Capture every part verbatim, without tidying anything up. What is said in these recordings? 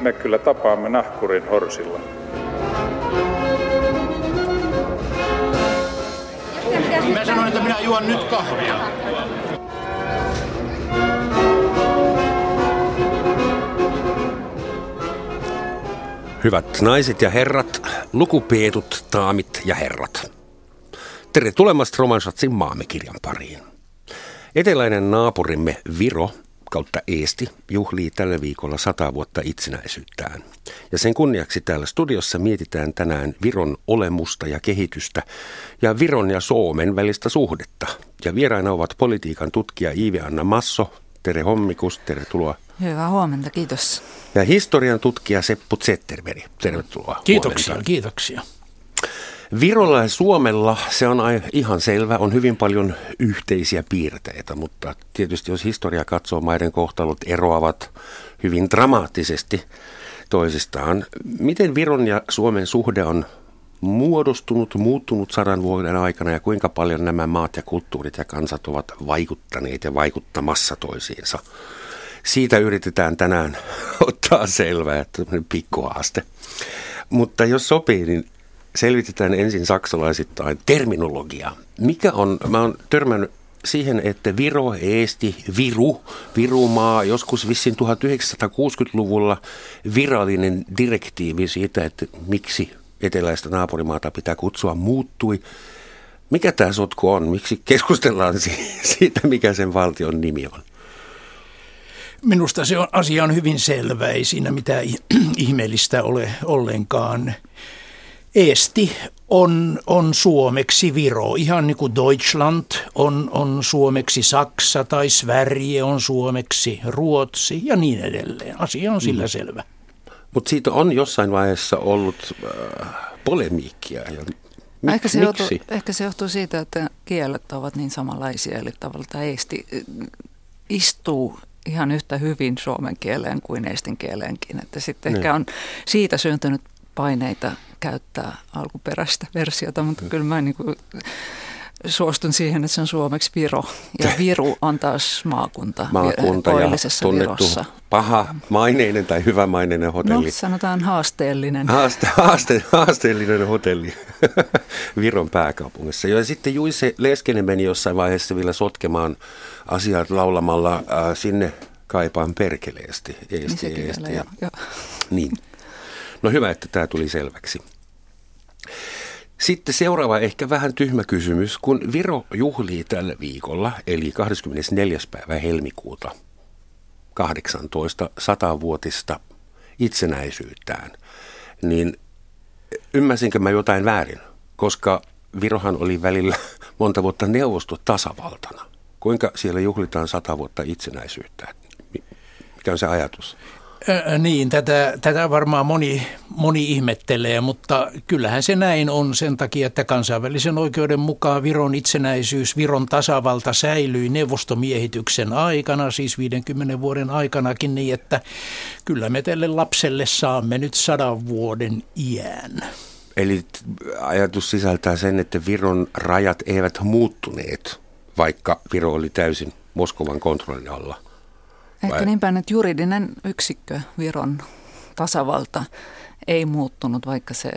me kyllä tapaamme nahkurin horsilla. Mä sanoin, että minä juon nyt kahvia. Hyvät naiset ja herrat, lukupietut, taamit ja herrat. Tere tulemasta Roman Schatzin Maamme-kirjan pariin. Eteläinen naapurimme Viro kautta Eesti juhlii tällä viikolla sata vuotta itsenäisyyttään. Ja sen kunniaksi täällä studiossa mietitään tänään Viron olemusta ja kehitystä ja Viron ja Suomen välistä suhdetta. Ja vieraina ovat politiikan tutkija Iivi Anna Masso. Tere hommikus, tervetuloa. Hyvää huomenta, kiitos. Ja historian tutkija Seppo Zetterberg, tervetuloa. Kiitoksia, huomenta. Kiitoksia. Virolla ja Suomella, se on ihan selvä, on hyvin paljon yhteisiä piirteitä, mutta tietysti jos historia katsoo, maiden kohtalot eroavat hyvin dramaattisesti toisistaan. Miten Viron ja Suomen suhde on muodostunut, muuttunut sadan vuoden aikana ja kuinka paljon nämä maat ja kulttuurit ja kansat ovat vaikuttaneet ja vaikuttamassa toisiinsa? Siitä yritetään tänään ottaa selvää, että pikkuhaaste. Mutta jos sopii, niin selvitetään ensin saksalaisittain terminologiaa. Mikä on, mä oon törmännyt siihen, että Viro, Eesti, Viru, Virumaa, joskus vissiin tuhatyhdeksänsataakuusikymmentäluvulla virallinen direktiivi siitä, että miksi eteläistä naapurimaata pitää kutsua, muuttui. Mikä tämä sotku on? Miksi keskustellaan siitä, mikä sen valtion nimi on? Minusta se on, asia on hyvin selvä, ei siinä mitään ihmeellistä ole ollenkaan. Eesti on, on suomeksi Viro, ihan niin kuin Deutschland on, on suomeksi Saksa tai Sverige on suomeksi Ruotsi ja niin edelleen. Asia on sillä mm. selvä. Mutta siitä on jossain vaiheessa ollut äh, polemiikkia. Ja mi- ehkä, se miksi? Johtuu, ehkä se johtuu siitä, että kielet ovat niin samanlaisia, eli tavallaan eesti istuu ihan yhtä hyvin suomen kieleen kuin eestin kieleenkin. Että sitten ehkä on siitä syntynyt paineita käyttää alkuperäistä versiota, mutta kyllä mä niin kuin suostun siihen, että se on suomeksi Viro. Ja Viru on taas maakunta, maakunta koillisessa Virossa. Paha maineinen tai hyvä maineinen hotelli. No, sanotaan haasteellinen. Haaste, haaste, haasteellinen hotelli Viron pääkaupungissa. Ja sitten Juice Leskinen meni jossain vaiheessa vielä sotkemaan asiat laulamalla äh, sinne kaipaan perkeleesti. Eesti, niin Eesti, vielä, Eesti. Ja, niin. No hyvä, että tämä tuli selväksi. Sitten seuraava ehkä vähän tyhmä kysymys. Kun Viro juhlii tällä viikolla, eli kahdeskymmenesneljäs päivä helmikuuta kahdeksantoista satavuotista itsenäisyyttään, niin ymmärsinkö mä jotain väärin? Koska Virohan oli välillä monta vuotta neuvostotasavaltana. Kuinka siellä juhlitaan sata vuotta itsenäisyyttään? Mikä on se ajatus? Niin, tätä, tätä varmaan moni, moni ihmettelee, mutta kyllähän se näin on sen takia, että kansainvälisen oikeuden mukaan Viron itsenäisyys, Viron tasavalta säilyi neuvostomiehityksen aikana, siis viidenkymmenen vuoden aikanakin, niin että kyllä me tälle lapselle saamme nyt sadan vuoden iän. Eli ajatus sisältää sen, että Viron rajat eivät muuttuneet, vaikka Viro oli täysin Moskovan kontrollin alla. Ehkä niinpä, että juridinen yksikkö, Viron tasavalta, ei muuttunut, vaikka se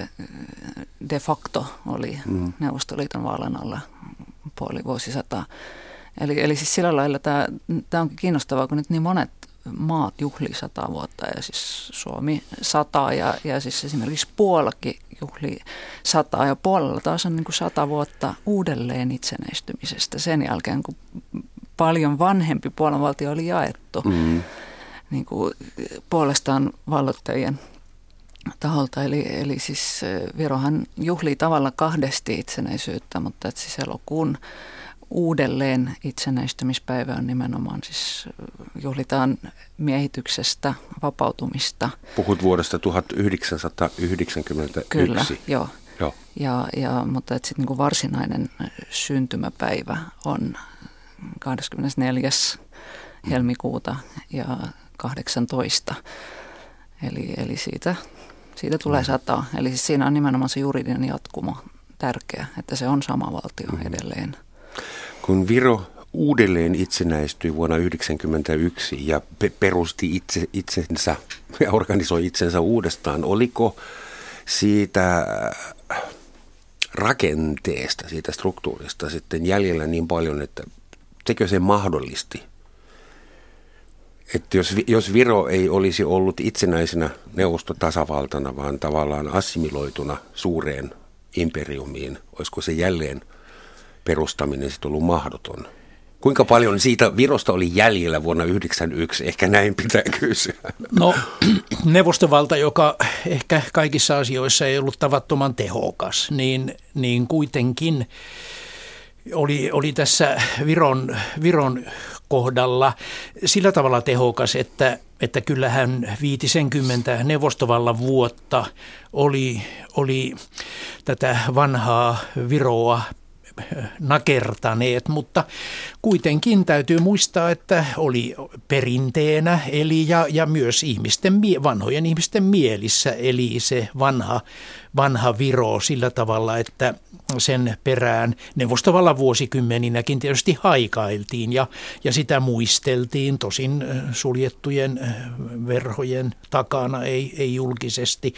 de facto oli mm. Neuvostoliiton vallan alla puoli vuosisataa. Eli, eli siis sillä lailla tämä, tämä onkin kiinnostavaa, kun nyt niin monet maat juhlii sata vuotta, ja siis Suomi sataa, ja, ja siis esimerkiksi Puolakin juhlii sataa, ja Puolalla taas on niin kuin sata vuotta uudelleen itsenäistymisestä sen jälkeen, kun paljon vanhempi Puolan valtio oli jaettu mm. niin kuin puolestaan valloittajien taholta. Eli, eli siis Virohan juhlii tavallaan kahdesti itsenäisyyttä, mutta että siis elokuun uudelleen itsenäistymispäivä on nimenomaan siis juhlitaan miehityksestä, vapautumista. Puhut vuodesta tuhatyhdeksänsataayhdeksänkymmentäyksi. Kyllä, joo. joo. Ja, ja, mutta että sitten niin kuin varsinainen syntymäpäivä on kahdeskymmenesneljäs helmikuuta ja kahdeksantoista. Eli, eli siitä, siitä tulee sataa. Eli siis siinä on nimenomaan se juridinen jatkumo tärkeä, että se on sama valtio edelleen. Kun Viro uudelleen itsenäistyi vuonna yhdeksänkymmentäyksi ja pe- perusti itse, itsensä ja organisoi itsensä uudestaan. Oliko siitä rakenteesta, siitä struktuurista sitten jäljellä niin paljon, että tekö se mahdollisti? Että jos, jos Viro ei olisi ollut itsenäisenä neuvostotasavaltana, vaan tavallaan assimiloituna suureen imperiumiin, olisiko se jälleen perustaminen sitten ollut mahdoton? Kuinka paljon siitä Virosta oli jäljellä vuonna yhdeksänkymmentäyksi? Ehkä näin pitää kysyä. No, neuvostovalta, joka ehkä kaikissa asioissa ei ollut tavattoman tehokas, niin, niin kuitenkin oli, oli tässä Viron, Viron kohdalla sillä tavalla tehokas, että, että kyllähän viitisenkymmentä neuvostovallan vuotta oli, oli tätä vanhaa Viroa nakertaneet, mutta kuitenkin täytyy muistaa, että oli perinteenä eli ja, ja myös ihmisten, vanhojen ihmisten mielissä eli se vanha, vanha Viro sillä tavalla, että sen perään neuvostovallan vuosikymmeninäkin tietysti haikailtiin ja, ja sitä muisteltiin, tosin suljettujen verhojen takana, ei, ei julkisesti.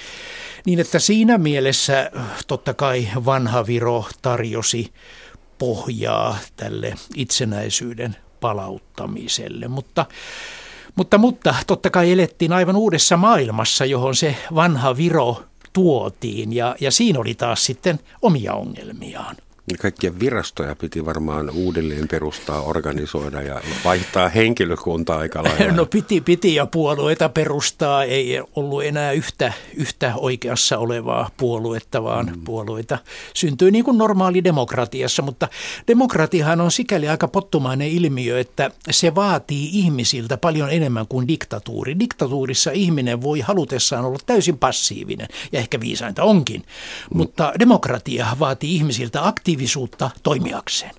Niin että siinä mielessä totta kai vanha Viro tarjosi pohjaa tälle itsenäisyyden palauttamiselle, mutta mutta, mutta totta kai elettiin aivan uudessa maailmassa, johon se vanha Viro tuotiin ja, ja siinä oli taas sitten omia ongelmiaan. Kaikkia virastoja piti varmaan uudelleen perustaa, organisoida ja vaihtaa henkilökuntaa aika lailla. No piti, piti ja puolueita perustaa. Ei ollut enää yhtä, yhtä oikeassa olevaa puoluetta, vaan mm. puolueita syntyi niin kuin normaali demokratiassa. Mutta demokratiahan on sikäli aika pottumainen ilmiö, että se vaatii ihmisiltä paljon enemmän kuin diktatuuri. Diktatuurissa ihminen voi halutessaan olla täysin passiivinen ja ehkä viisainta onkin, mm. mutta demokratia vaatii ihmisiltä aktiivisuutta. aktiivisuutta toimijakseen.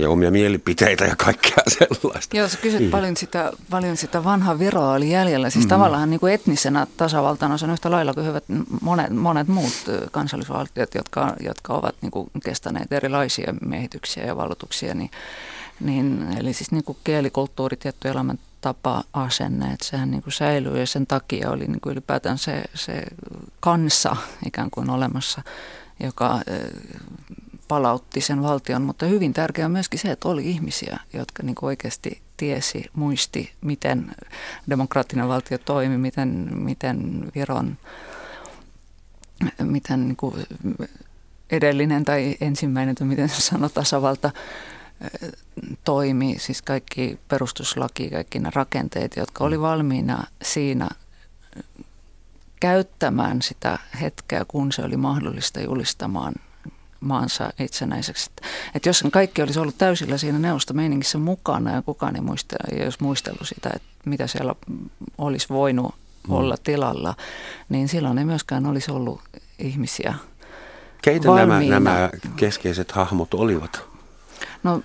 Ja omia mielipiteitä ja kaikkea sellaista. Joo, sä kysyt paljon sitä, paljon sitä vanha Viroa oli jäljellä. Siis mm. tavallaan niin kuin etnisenä tasavaltana se on yhtä lailla kuin hyvät monet, monet muut kansallisvaltiot, jotka, jotka ovat niin kuin kestäneet erilaisia miehityksiä ja valloituksia. Niin, niin, eli siis niin kuin kielikulttuuri, tietty elämäntapa, asenne, että sehän niin kuin säilyy ja sen takia oli niin kuin ylipäätään se, se kansa ikään kuin olemassa, joka palautti sen valtion, mutta hyvin tärkeää on myöskin se, että oli ihmisiä, jotka niin kuin oikeasti tiesi, muisti, miten demokraattinen valtio toimi, miten, miten Viron, miten niin kuin edellinen tai ensimmäinen, tai miten se sanoi, tasavalta toimi, siis kaikki perustuslaki, kaikki ne rakenteet, jotka oli valmiina siinä käyttämään sitä hetkeä, kun se oli mahdollista julistamaan maansa itsenäiseksi. Että jos kaikki olisi ollut täysillä siinä neuvostomeiningissä mukana ja kukaan ei, muista, ei olisi muistellut sitä, että mitä siellä olisi voinut mm. olla tilalla, niin silloin ei myöskään olisi ollut ihmisiä Keitä valmiina. Nämä, nämä keskeiset hahmot olivat? No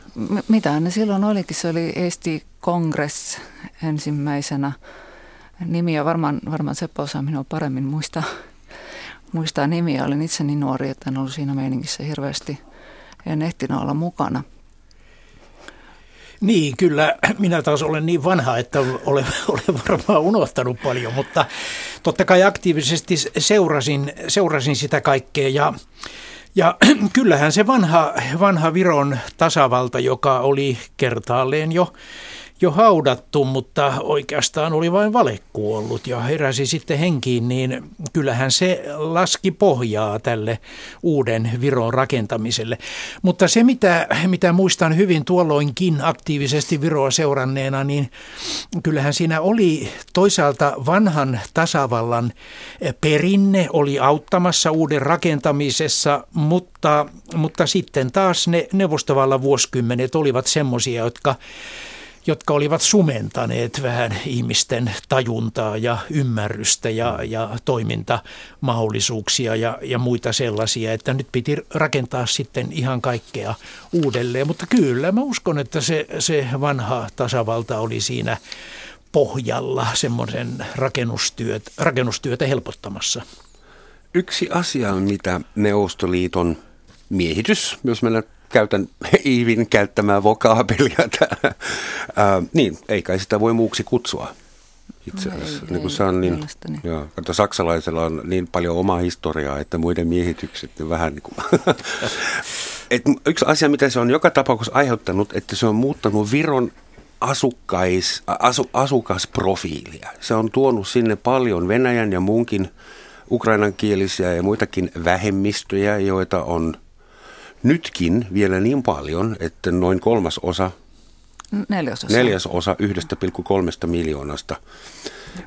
mitä ne silloin olikin? Se oli Eesti Kongress ensimmäisenä nimiä. Varmaan, varmaan Seppo osaa minua paremmin muistaa. Muistaa nimiä, olin itse niin nuori, että en ollut siinä meiningissä hirveästi, en ehtinyt olla mukana. Niin, kyllä minä taas olen niin vanha, että olen, olen varmaan unohtanut paljon, mutta totta kai aktiivisesti seurasin, seurasin sitä kaikkea ja, ja kyllähän se vanha, vanha Viron tasavalta, joka oli kertaalleen jo, jo haudattu, mutta oikeastaan oli vain valekuollut ja heräsi sitten henkiin, niin kyllähän se laski pohjaa tälle uuden Viron rakentamiselle. Mutta se, mitä, mitä muistan hyvin tuolloinkin aktiivisesti Viroa seuranneena, niin kyllähän siinä oli toisaalta vanhan tasavallan perinne, oli auttamassa uuden rakentamisessa, mutta, mutta sitten taas ne neuvostovallan vuosikymmenet olivat semmoisia, jotka jotka olivat sumentaneet vähän ihmisten tajuntaa ja ymmärrystä ja, ja toimintamahdollisuuksia ja, ja muita sellaisia, että nyt piti rakentaa sitten ihan kaikkea uudelleen. Mutta kyllä mä uskon, että se, se vanha tasavalta oli siinä pohjalla semmoisen rakennustyöt, rakennustyötä helpottamassa. Yksi asia, mitä Neuvostoliiton miehitys, jos mennään käytän Iivin käyttämää vokaabelia. Ää, niin, ei kai sitä voi muuksi kutsua itse asiassa. No, ei, niin, ei, se on niin, joo, saksalaisella on niin paljon omaa historiaa, että muiden miehitykset niin vähän niin kuin... Et yksi asia, mitä se on joka tapauksessa aiheuttanut, että se on muuttanut Viron asukkais, asu, asukasprofiilia. Se on tuonut sinne paljon Venäjän ja muunkin ukrainankielisiä ja muitakin vähemmistöjä, joita on nytkin vielä niin paljon, että noin kolmas osa, neljäsosa, neljäsosa yksi pilkku kolme miljoonasta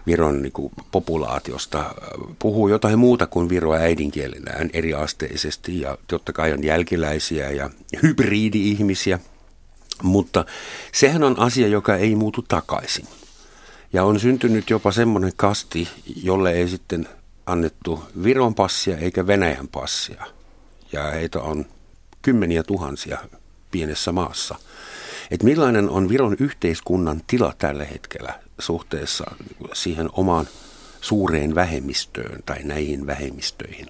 Viron niin kuin populaatiosta puhuu jotain muuta kuin viroa äidinkielenään eriasteisesti, ja totta kai on jälkiläisiä ja hybridi-ihmisiä, mutta sehän on asia, joka ei muutu takaisin. Ja on syntynyt jopa semmoinen kasti, jolle ei sitten annettu Viron passia eikä Venäjän passia. Ja heitä on kymmeniä tuhansia pienessä maassa. Et millainen on Viron yhteiskunnan tila tällä hetkellä suhteessa siihen omaan suureen vähemmistöön tai näihin vähemmistöihin?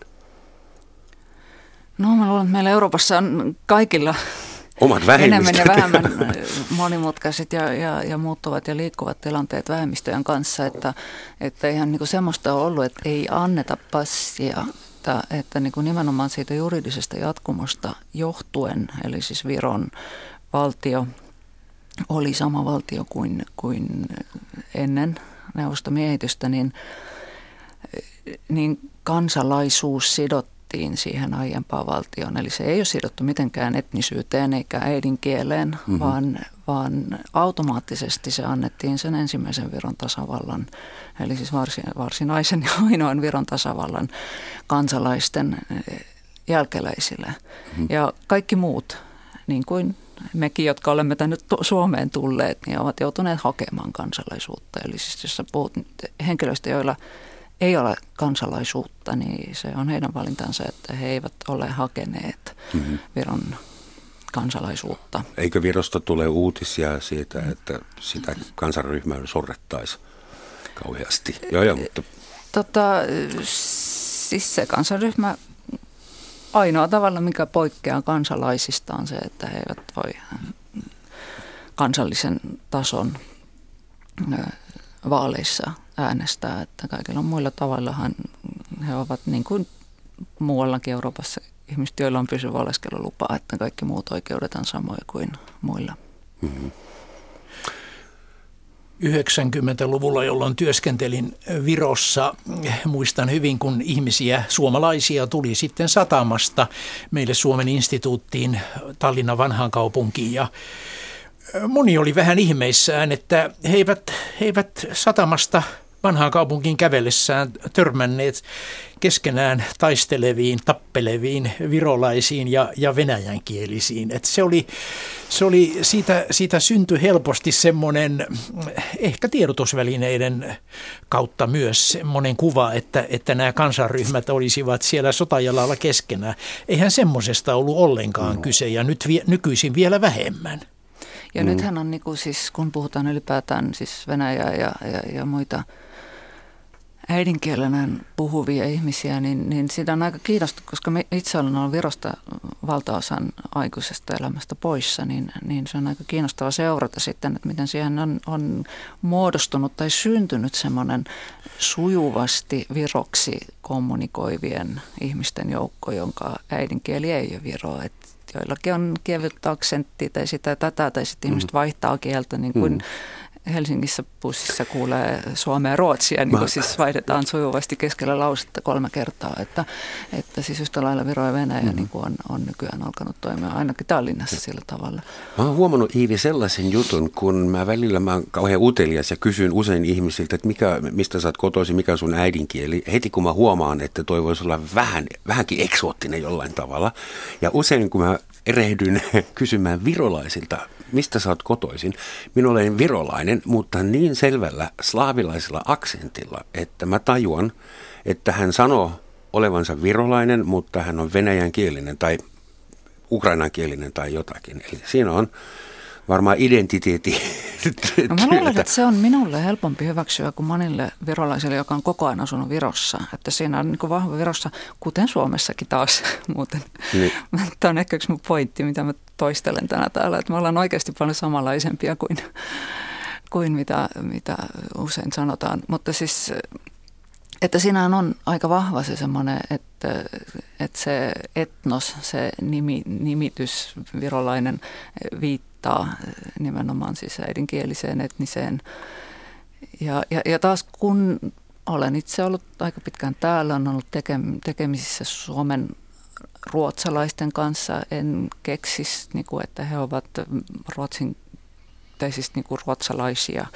No mä luulen, että meillä Euroopassa on kaikilla omat vähemmistöt, enemmän ja vähemmän monimutkaiset ja, ja, ja muuttuvat ja liikkuvat tilanteet vähemmistöjen kanssa, että, että ihan niin kuin semmoista on ollut, että ei anneta passia. Että, että niin kuin nimenomaan siitä juridisesta jatkumosta johtuen, eli siis Viron valtio oli sama valtio kuin, kuin ennen neuvostomiehitystä, niin, niin kansalaisuus sidottiin siihen aiempaan valtioon. Eli se ei ole sidottu mitenkään etnisyyteen eikä äidinkieleen, mm-hmm. vaan, vaan automaattisesti se annettiin sen ensimmäisen Viron tasavallan, eli siis varsinaisen ja ainoan Viron tasavallan kansalaisten jälkeläisille. Mm-hmm. Ja kaikki muut, niin kuin mekin, jotka olemme tänne Suomeen tulleet, niin ovat joutuneet hakemaan kansalaisuutta. Eli siis jos puhut henkilöistä, joilla ei ole kansalaisuutta, niin se on heidän valintansa, että he eivät ole hakeneet mm-hmm. Viron kansalaisuutta. Eikö Virosta tule uutisia siitä, että sitä kansanryhmää sorrettaisiin kauheasti? Joo, joo, mutta... Tota, siis se kansanryhmä... Ainoa tavalla, mikä poikkeaa kansalaisista, on se, että he eivät voi kansallisen tason vaaleissa äänestää. Että kaikilla muilla tavallahan he ovat niin kuin muuallakin Euroopassa ihmiset, joilla on pysyvä oleskelulupa, että kaikki muut oikeudet on samoja kuin muilla. Mm-hmm. yhdeksänkymmentäluvulla, jolloin työskentelin Virossa, muistan hyvin, kun ihmisiä, suomalaisia, tuli sitten satamasta meille Suomen instituuttiin Tallinnan vanhaan kaupunkiin. Ja moni oli vähän ihmeissään, että he eivät, he eivät satamasta vanhaan kaupunkiin kävellessään törmänneet keskenään taisteleviin, tappeleviin virolaisiin ja, ja venäjänkielisiin. Et se oli, se oli siitä, siitä syntyi helposti semmoinen, ehkä tiedotusvälineiden kautta myös semmoinen kuva, että, että nämä kansanryhmät olisivat siellä sotajalalla keskenään. Eihän semmoisesta ollut ollenkaan no. kyse, ja nyt vi, nykyisin vielä vähemmän. Ja no. nythän on, niin kuin siis, kun puhutaan ylipäätään siis Venäjää ja, ja, ja muita äidinkielenään puhuvia ihmisiä, niin, niin siitä on aika kiinnostunut, koska me itse olen ollut Virosta valtaosan aikuisesta elämästä poissa, niin, niin se on aika kiinnostava seurata sitten, että miten siihen on, on muodostunut tai syntynyt semmoinen sujuvasti viroksi kommunikoivien ihmisten joukko, jonka äidinkieli ei ole viroa. Et joillakin on kevyt aksentti tai sitä tätä, tai sitten mm. ihmiset vaihtaa kieltä niin kuin mm. Helsingissä bussissa kuulee suomea ja ruotsia, niin kun siis vaihdetaan sujuvasti keskellä lausetta kolme kertaa, että, että siis yhtä lailla Viro ja Venäjä mm-hmm. niin kun on, on nykyään alkanut toimia, ainakin Tallinnassa sillä tavalla. Mä oon huomannut, Iivi, sellaisen jutun, kun mä välillä mä oon kauhean utelias ja kysyn usein ihmisiltä, että mikä, mistä sä oot kotoisin, mikä on sun äidinkieli, heti kun mä huomaan, että toi voisi olla vähän, vähänkin eksoottinen jollain tavalla, ja usein kun mä erehdyn kysymään virolaisilta, mistä sä oot kotoisin, minä olen virolainen, mutta niin selvällä slaavilaisella aksentilla, että mä tajuan, että hän sanoo olevansa virolainen, mutta hän on venäjänkielinen tai ukrainankielinen tai jotakin. Eli siinä on varmaan identiteetti No mä luulen, että se on minulle helpompi hyväksyä kuin monille virolaisille, joka on koko ajan asunut Virossa. Että siinä on niin kuin vahva Virossa, kuten Suomessakin taas muuten. Niin. Tämä on ehkä yksi mun pointti, mitä mä toistelen tänä täällä, että me ollaan oikeasti paljon samanlaisempia kuin, kuin mitä, mitä usein sanotaan. Mutta siis, että siinähän on aika vahva se semmoinen, että, että se etnos, se nimi, nimitys virolainen viittaa nimenomaan siis äidinkieliseen, etniseen. Ja, ja, ja taas kun olen itse ollut aika pitkään täällä, olen ollut teke, tekemisissä Suomen ruotsalaisten kanssa, en keksisi, niin kuin, että he ovat ruotsin, tai siis niin kuin ruotsalaisia.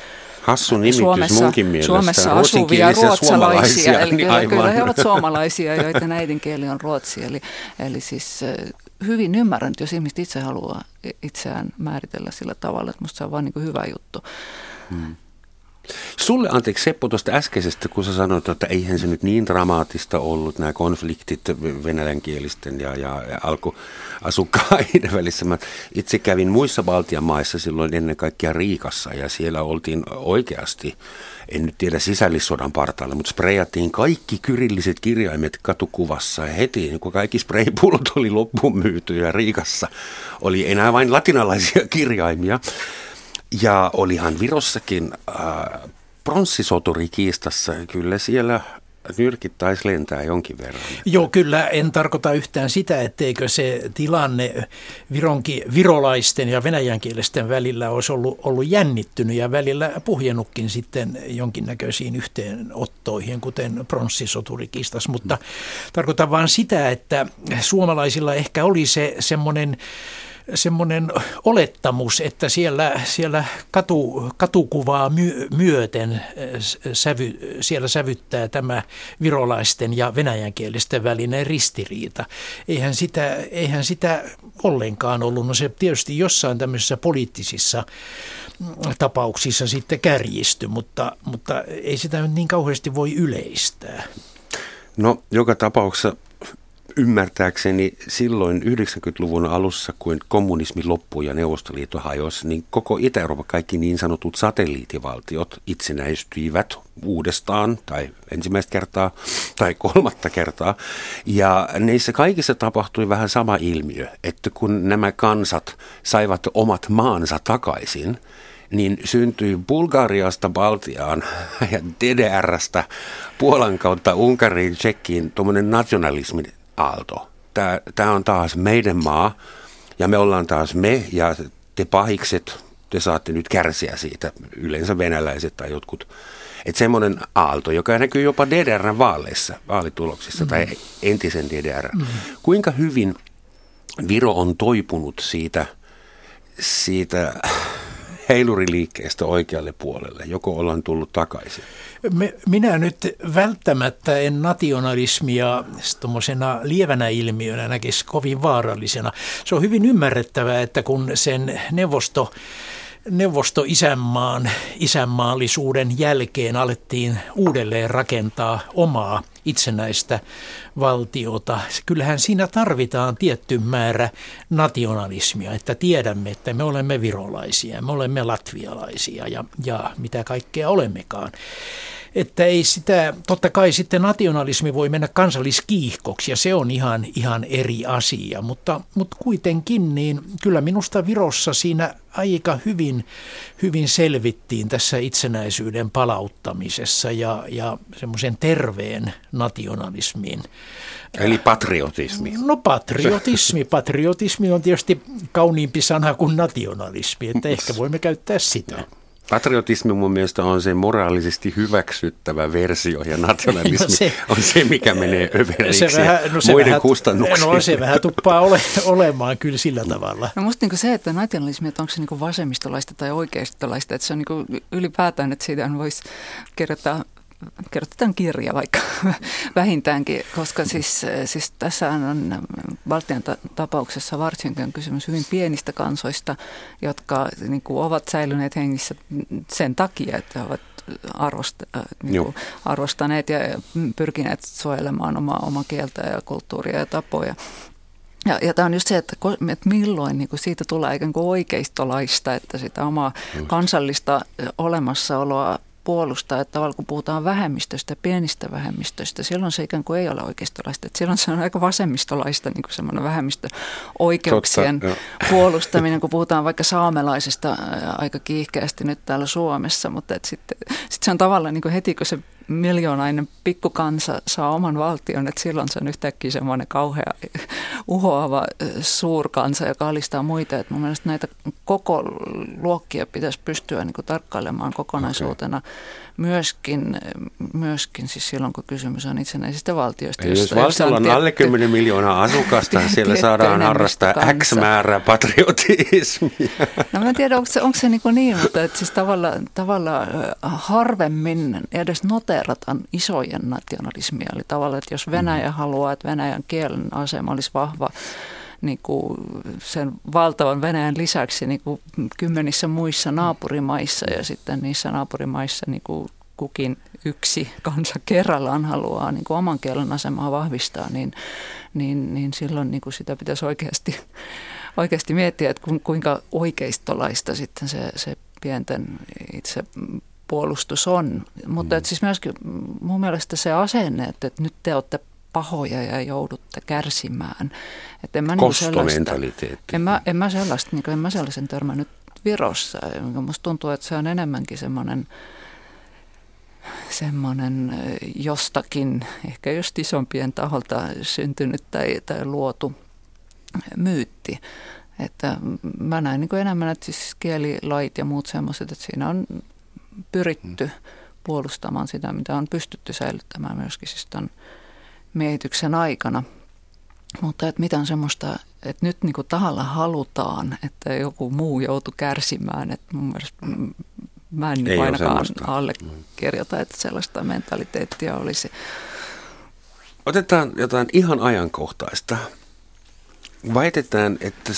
Hassu nimitys Suomessa, munkin mielestä. Suomessa asuvia ruotsalaisia, eli niin kyllä he ovat suomalaisia, joiden äidinkieli on ruotsi, eli, eli siis hyvin ymmärrän, jos ihmiset itse haluaa itseään määritellä sillä tavalla, että musta se on vaan niin hyvä juttu. Hmm. Sulle, anteeksi Seppo, tuosta äskeisestä, kun sä sanoit, että eihän se nyt niin dramaattista ollut, nämä konfliktit venäjänkielisten ja, ja, ja alkuasukkaiden välissä. Mä itse kävin muissa Baltian maissa silloin ennen kaikkea Riikassa, ja siellä oltiin oikeasti, en nyt tiedä sisällissodan partaalla, mutta sprayattiin kaikki kyrilliset kirjaimet katukuvassa heti, niin kun kaikki spraypullot oli loppuun myyty, ja Riikassa oli enää vain latinalaisia kirjaimia. Ja olihan Virossakin äh, pronssisoturi kiistassa, kyllä siellä nyrkit taisi lentää jonkin verran. Joo, kyllä en tarkoita yhtään sitä, etteikö se tilanne vironki, virolaisten ja venäjänkielisten välillä olisi ollut, ollut jännittynyt ja välillä puhjennutkin sitten jonkinnäköisiin yhteenottoihin, kuten pronssisoturi kiistassa. Mutta mm. tarkoitan vaan sitä, että suomalaisilla ehkä oli se semmoinen... semmoinen olettamus, että siellä, siellä katu, katukuvaa my, myöten sävy, siellä sävyttää tämä virolaisten ja venäjänkielisten välinen ristiriita. Eihän sitä, eihän sitä ollenkaan ollut. No se tietysti jossain tämmöisissä poliittisissa tapauksissa sitten kärjisty, mutta, mutta ei sitä nyt niin kauheasti voi yleistää. No joka tapauksessa. Ymmärtääkseni silloin yhdeksänkymmentäluvun alussa, kun kommunismi loppui ja Neuvostoliitto hajosi, niin koko Itä-Euroopan kaikki niin sanotut satelliittivaltiot itsenäistyivät uudestaan tai ensimmäistä kertaa tai kolmatta kertaa. Ja niissä kaikissa tapahtui vähän sama ilmiö, että kun nämä kansat saivat omat maansa takaisin, niin syntyi Bulgariasta Baltiaan ja D D R:stä Puolan kautta Unkariin, Tšekkiin tuommoinen nationalismi. Aalto. Tää, tää on taas meidän maa ja me ollaan taas me ja te pahikset, te saatte nyt kärsiä siitä, yleensä venäläiset tai jotkut. Että semmoinen aalto, joka näkyy jopa D D R:n vaaleissa, vaalituloksissa mm. tai entisen D D R. Mm. Kuinka hyvin Viro on toipunut siitä, siitä heiluriliikkeestä oikealle puolelle, joko ollaan tullut takaisin? Minä nyt välttämättä en nationalismia tuommoisena lievänä ilmiönä näkisi kovin vaarallisena. Se on hyvin ymmärrettävää, että kun sen neuvosto, neuvostoisänmaan isänmaallisuuden jälkeen alettiin uudelleen rakentaa omaa itsenäistä valtiota. Kyllähän siinä tarvitaan tietty määrä nationalismia, että tiedämme, että me olemme virolaisia, me olemme latvialaisia ja, ja mitä kaikkea olemmekaan. Että ei sitä, totta kai sitten nationalismi voi mennä kansalliskiihkoksi ja se on ihan, ihan eri asia, mutta, mutta kuitenkin niin kyllä minusta Virossa siinä aika hyvin, hyvin selvittiin tässä itsenäisyyden palauttamisessa ja, ja semmoisen terveen nationalismiin. Eli patriotismi. No patriotismi. Patriotismi on tietysti kauniimpi sana kuin nationalismi, että ehkä voimme käyttää sitä. No. Patriotismi mun mielestä on se moraalisesti hyväksyttävä versio ja nationalismi no se, on se, mikä menee överiksi no muiden vähän, kustannuksiin. No se vähän tuppaa ole, olemaan kyllä sillä tavalla. No musta niinku se, että nationalismi, että onko se niinku vasemmistolaista tai oikeistolaista, että se on niinku ylipäätään, että siitä voisi kirjoittaa, kirjoitetaan kirja vaikka vähintäänkin, koska siis, siis tässä on Baltian ta- tapauksessa varsinkin kysymys hyvin pienistä kansoista, jotka niin kuin, ovat säilyneet hengissä sen takia, että ovat arvost, niin kuin, arvostaneet ja pyrkineet suojelemaan omaa, omaa kieltä ja kulttuuria ja tapoja. Ja, ja tämä on just se, että, että milloin niin kuin siitä tulee ikään kuin oikeistolaista, että sitä omaa kansallista olemassaoloa puolustaa, että tavallaan kun puhutaan vähemmistöstä, pienistä vähemmistöistä, silloin se ikään kuin ei ole oikeistolaista. Että silloin se on aika vasemmistolaista niin kuin semmoinen vähemmistöoikeuksien Totta, puolustaminen, kun puhutaan vaikka saamelaisista aika kiihkeästi nyt täällä Suomessa, mutta sitten sit se on tavallaan niin kuin heti, kun se miljoonainen pikkukansa saa oman valtion, että silloin se on yhtäkkiä semmoinen kauhea uhoava suurkansa, joka alistaa muita. Että mun mielestä näitä koko luokkia pitäisi pystyä niin kuin tarkkailemaan kokonaisuutena okay. myöskin, myöskin siis silloin, kun kysymys on itsenäisistä valtioista. Jos valtiolla on tietty, alle kymmenen miljoonaa asukasta, siellä saadaan harrastaa X määrää patriotismia. No mä en tiedä, onko se, onko se niin, niin, mutta että siis tavallaan tavalla harvemmin edes notetaan isojen nationalismia. Eli tavallaan, että jos Venäjä haluaa, että Venäjän kielen asema olisi vahva niin kuin sen valtavan Venäjän lisäksi niin kuin kymmenissä muissa naapurimaissa ja sitten niissä naapurimaissa niin kuin kukin yksi kansa kerrallaan haluaa niin kuin oman kielen asemaa vahvistaa, niin, niin, niin silloin niin kuin sitä pitäisi oikeasti, oikeasti miettiä, että kuinka oikeistolaista sitten se, se pienten itse puolustus on, mutta et siis myöskin mun mielestä se asenne, että nyt te olette pahoja ja joudutte kärsimään. Et en mä kostomentaliteetti. En mä, en mä, sellaista, en mä sellaisen törmännyt Virossa. Musta tuntuu, että se on enemmänkin semmoinen semmoinen jostakin, ehkä just isompien taholta syntynyt tai, tai luotu myytti. Että mä näin niin kuin enemmän, että siis kielilait ja muut semmoiset, että siinä on pyritty puolustamaan sitä, mitä on pystytty säilyttämään myöskin siis tämän miehityksen aikana. Mutta että mitä on semmoista, että nyt niinku tahalla halutaan, että joku muu joutuu kärsimään. Että mun mielestä mä en niin ainakaan allekirjoita, että sellaista mentaliteettia olisi. Otetaan jotain ihan ajankohtaista. Väitetään, että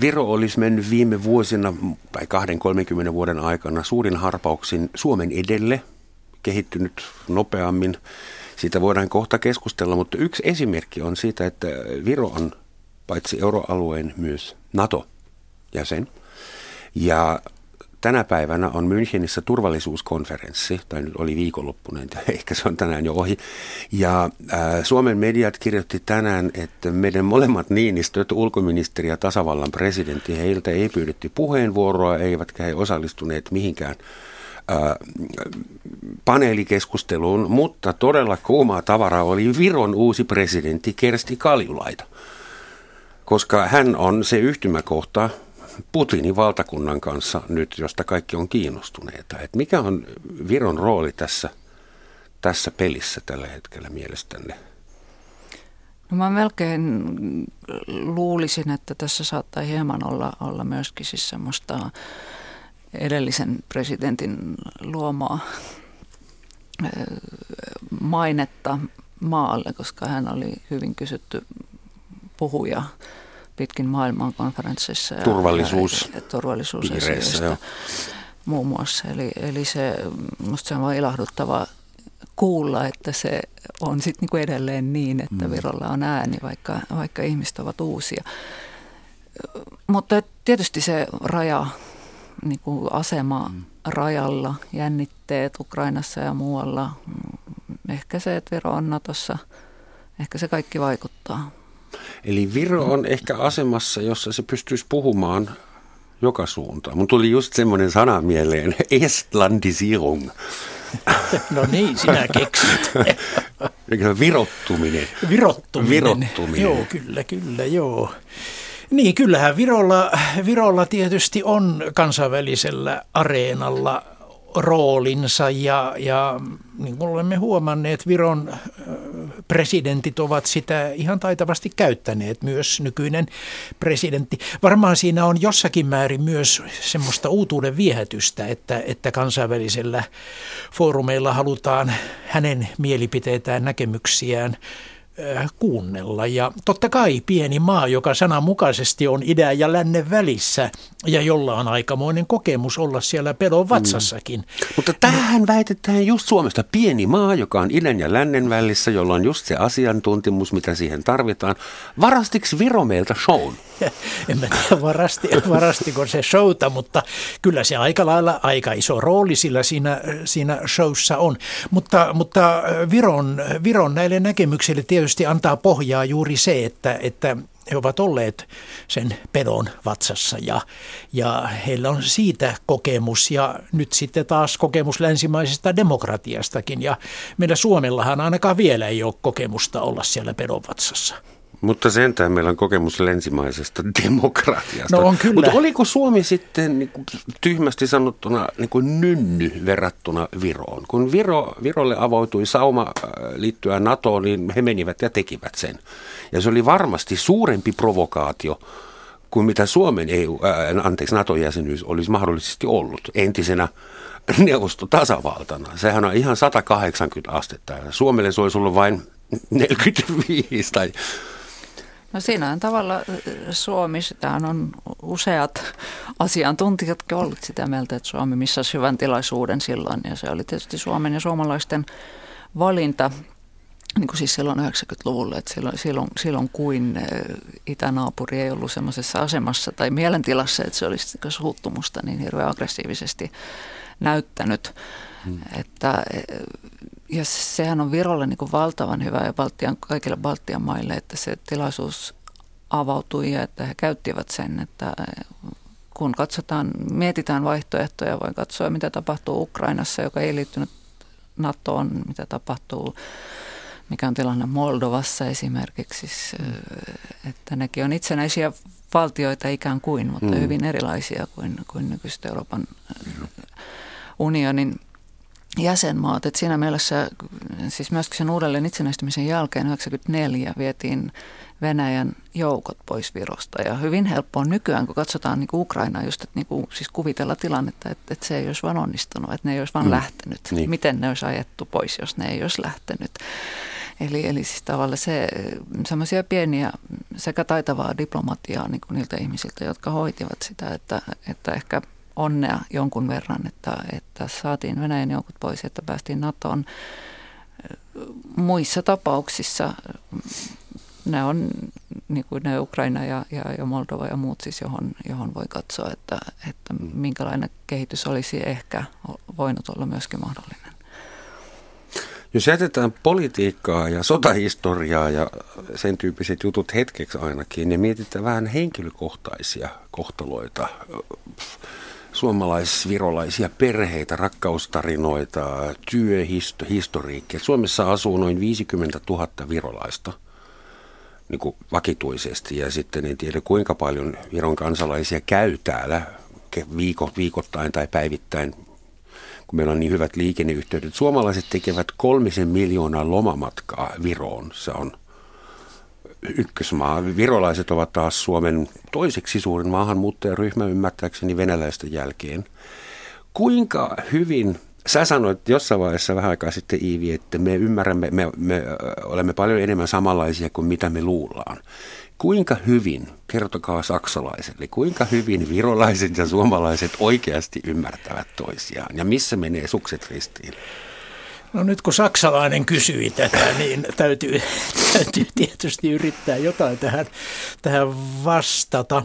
Viro olisi mennyt viime vuosina tai kahdenkymmenen kolmenkymmenen vuoden aikana suurin harpauksin Suomen edelle, kehittynyt nopeammin. Siitä voidaan kohta keskustella, mutta yksi esimerkki on siitä, että Viro on paitsi euroalueen myös NATO-jäsen. Ja tänä päivänä on Münchenissä turvallisuuskonferenssi, tai nyt oli viikonloppunen, ehkä se on tänään jo ohi. Ja ää, Suomen mediat kirjoitti tänään, että meidän molemmat Niinistöt, ulkoministeri ja tasavallan presidentti, heiltä ei pyydetty puheenvuoroa, eivätkä he osallistuneet mihinkään ää, paneelikeskusteluun, mutta todella kuumaa tavaraa oli Viron uusi presidentti Kersti Kaljulaid, koska hän on se yhtymäkohta Putinin valtakunnan kanssa nyt, josta kaikki on kiinnostuneita. Et mikä on Viron rooli tässä, tässä pelissä tällä hetkellä mielestänne? No mä melkein luulisin, että tässä saattaa hieman olla, olla myöskin siis semmoista edellisen presidentin luomaa mainetta maalle, koska hän oli hyvin kysytty puhuja pitkin maailman konferenssissa ja turvallisuus, turvallisuusasioista muun muassa. Eli, eli se, musta se on vaan ilahduttava kuulla, että se on sitten niinku edelleen niin, että mm. Virolla on ääni, vaikka, vaikka ihmiset ovat uusia. Mutta tietysti se raja, niinku asema mm. rajalla, jännitteet Ukrainassa ja muualla, ehkä se, että Viro on Natossa, ehkä se kaikki vaikuttaa. Eli Viro on ehkä asemassa, jossa se pystyisi puhumaan joka suuntaan. Mun tuli just semmoinen sana mieleen, estlandisierung. No niin, sinä keksit. Virottuminen. Virottuminen. Virottuminen. Joo, kyllä, kyllä, joo. Niin, kyllähän Virolla, Virolla tietysti on kansainvälisellä areenalla roolinsa ja, ja niin kuin olemme huomanneet, Viron presidentit ovat sitä ihan taitavasti käyttäneet, myös nykyinen presidentti. Varmaan siinä on jossakin määrin myös semmoista uutuuden viehätystä, että, että kansainvälisellä foorumeilla halutaan hänen mielipiteitään, näkemyksiään kuunnella. Ja totta kai pieni maa, joka sananmukaisesti on idän ja lännen välissä ja jolla on aikamoinen kokemus olla siellä pedon vatsassakin. Mm. Mutta tähän väitetään just Suomesta pieni maa, joka on idän ja lännen välissä, jolla on just se asiantuntimus, mitä siihen tarvitaan. Varastiksi Viro meiltä shown? En mä tiedä, varasti, varastiko se showta, mutta kyllä se aika lailla aika iso rooli sillä siinä, siinä showssa on. Mutta, mutta Viron, Viron näille näkemyksille tietysti antaa pohjaa juuri se, että, että he ovat olleet sen pedon vatsassa ja, ja heillä on siitä kokemus ja nyt sitten taas kokemus länsimaisesta demokratiastakin. Ja meillä Suomellahan ainakaan vielä ei ole kokemusta olla siellä pedon vatsassa. Mutta sentään meillä on kokemus länsimaisesta demokratiasta. No on kyllä. Mutta oliko Suomi sitten niin kuin tyhmästi sanottuna niin kuin nynny verrattuna Viroon? Kun Viro, Virolle avautui sauma liittyä NATOon, niin he menivät ja tekivät sen. Ja se oli varmasti suurempi provokaatio kuin mitä Suomen E U, äh, anteeksi, NATO-jäsenyys olisi mahdollisesti ollut entisenä neuvostotasavaltana. Sehän on ihan sata kahdeksankymmentä astetta. Suomelle se olisi ollut vain neljäkymmentäviisi tai... No siinä on tavallaan Suomi, sitähän on useat asiantuntijatkin ollut sitä mieltä, että Suomi missasi hyvän tilaisuuden silloin. Ja se oli tietysti Suomen ja suomalaisten valinta, niin kuin siis silloin yhdeksänkymmentäluvulla, että silloin, silloin, silloin kuin itänaapuri ei ollut semmoisessa asemassa tai mielentilassa, että se olisi suuttumusta niin hirveän aggressiivisesti näyttänyt. Hmm. Että, ja sehän on Virolle niin kuin valtavan hyvä ja Baltian, kaikille Baltian maille, että se tilaisuus avautui ja että he käyttivät sen, että kun katsotaan, mietitään vaihtoehtoja, voi katsoa mitä tapahtuu Ukrainassa, joka ei liittynyt NATOon, mitä tapahtuu, mikä on tilanne Moldovassa esimerkiksi, että nekin on itsenäisiä valtioita ikään kuin, mutta hmm. hyvin erilaisia kuin, kuin nykyiset Euroopan unionin jäsenmaat. Et siinä mielessä, siis myöskin sen uudelleen itsenäistymisen jälkeen yhdeksänkymmentäneljä vietiin Venäjän joukot pois Virosta. Ja hyvin helppoa nykyään, kun katsotaan niinku Ukrainaa, just et niinku, siis kuvitella tilannetta, että et se ei olisi vaan onnistunut, että ne ei olisi vaan mm. lähtenyt. Niin. Miten ne olisi ajettu pois, jos ne ei olisi lähtenyt. Eli, eli siis tavallaan se, semmoisia pieniä sekä taitavaa diplomatiaa niinku niiltä ihmisiltä, jotka hoitivat sitä, että, että ehkä... onnea jonkun verran, että, että saatiin Venäjän joukot pois, että päästiin NATOon. Muissa tapauksissa ne on niin kuin ne Ukraina ja, ja, ja Moldova ja muut, siis johon, johon voi katsoa, että, että minkälainen kehitys olisi ehkä voinut olla myöskin mahdollinen. Jos jätetään politiikkaa ja sotahistoriaa ja sen tyyppiset jutut hetkeksi ainakin ja mietitään vähän henkilökohtaisia kohtaloita, suomalais-virolaisia perheitä, rakkaustarinoita, työhistoriikkia. Suomessa asuu noin viisikymmentätuhatta virolaista niin kuin vakituisesti ja sitten en tiedä kuinka paljon Viron kansalaisia käy täällä viikot, viikoittain tai päivittäin, kun meillä on niin hyvät liikenneyhteydet. Suomalaiset tekevät kolmisen miljoonaa lomamatkaa Viroon. Se on ykkösmaa. Virolaiset ovat taas Suomen toiseksi suurin maahanmuuttajaryhmä, ymmärtääkseni venäläisten jälkeen. Kuinka hyvin, sä sanoit jossain vaiheessa vähän aikaa sitten Iivi, että me ymmärrämme, me, me olemme paljon enemmän samanlaisia kuin mitä me luullaan. Kuinka hyvin, kertokaa saksalaisille, kuinka hyvin virolaiset ja suomalaiset oikeasti ymmärtävät toisiaan ja missä menee sukset ristiin? No nyt kun saksalainen kysyi tätä, niin täytyy, täytyy tietysti yrittää jotain tähän, tähän vastata.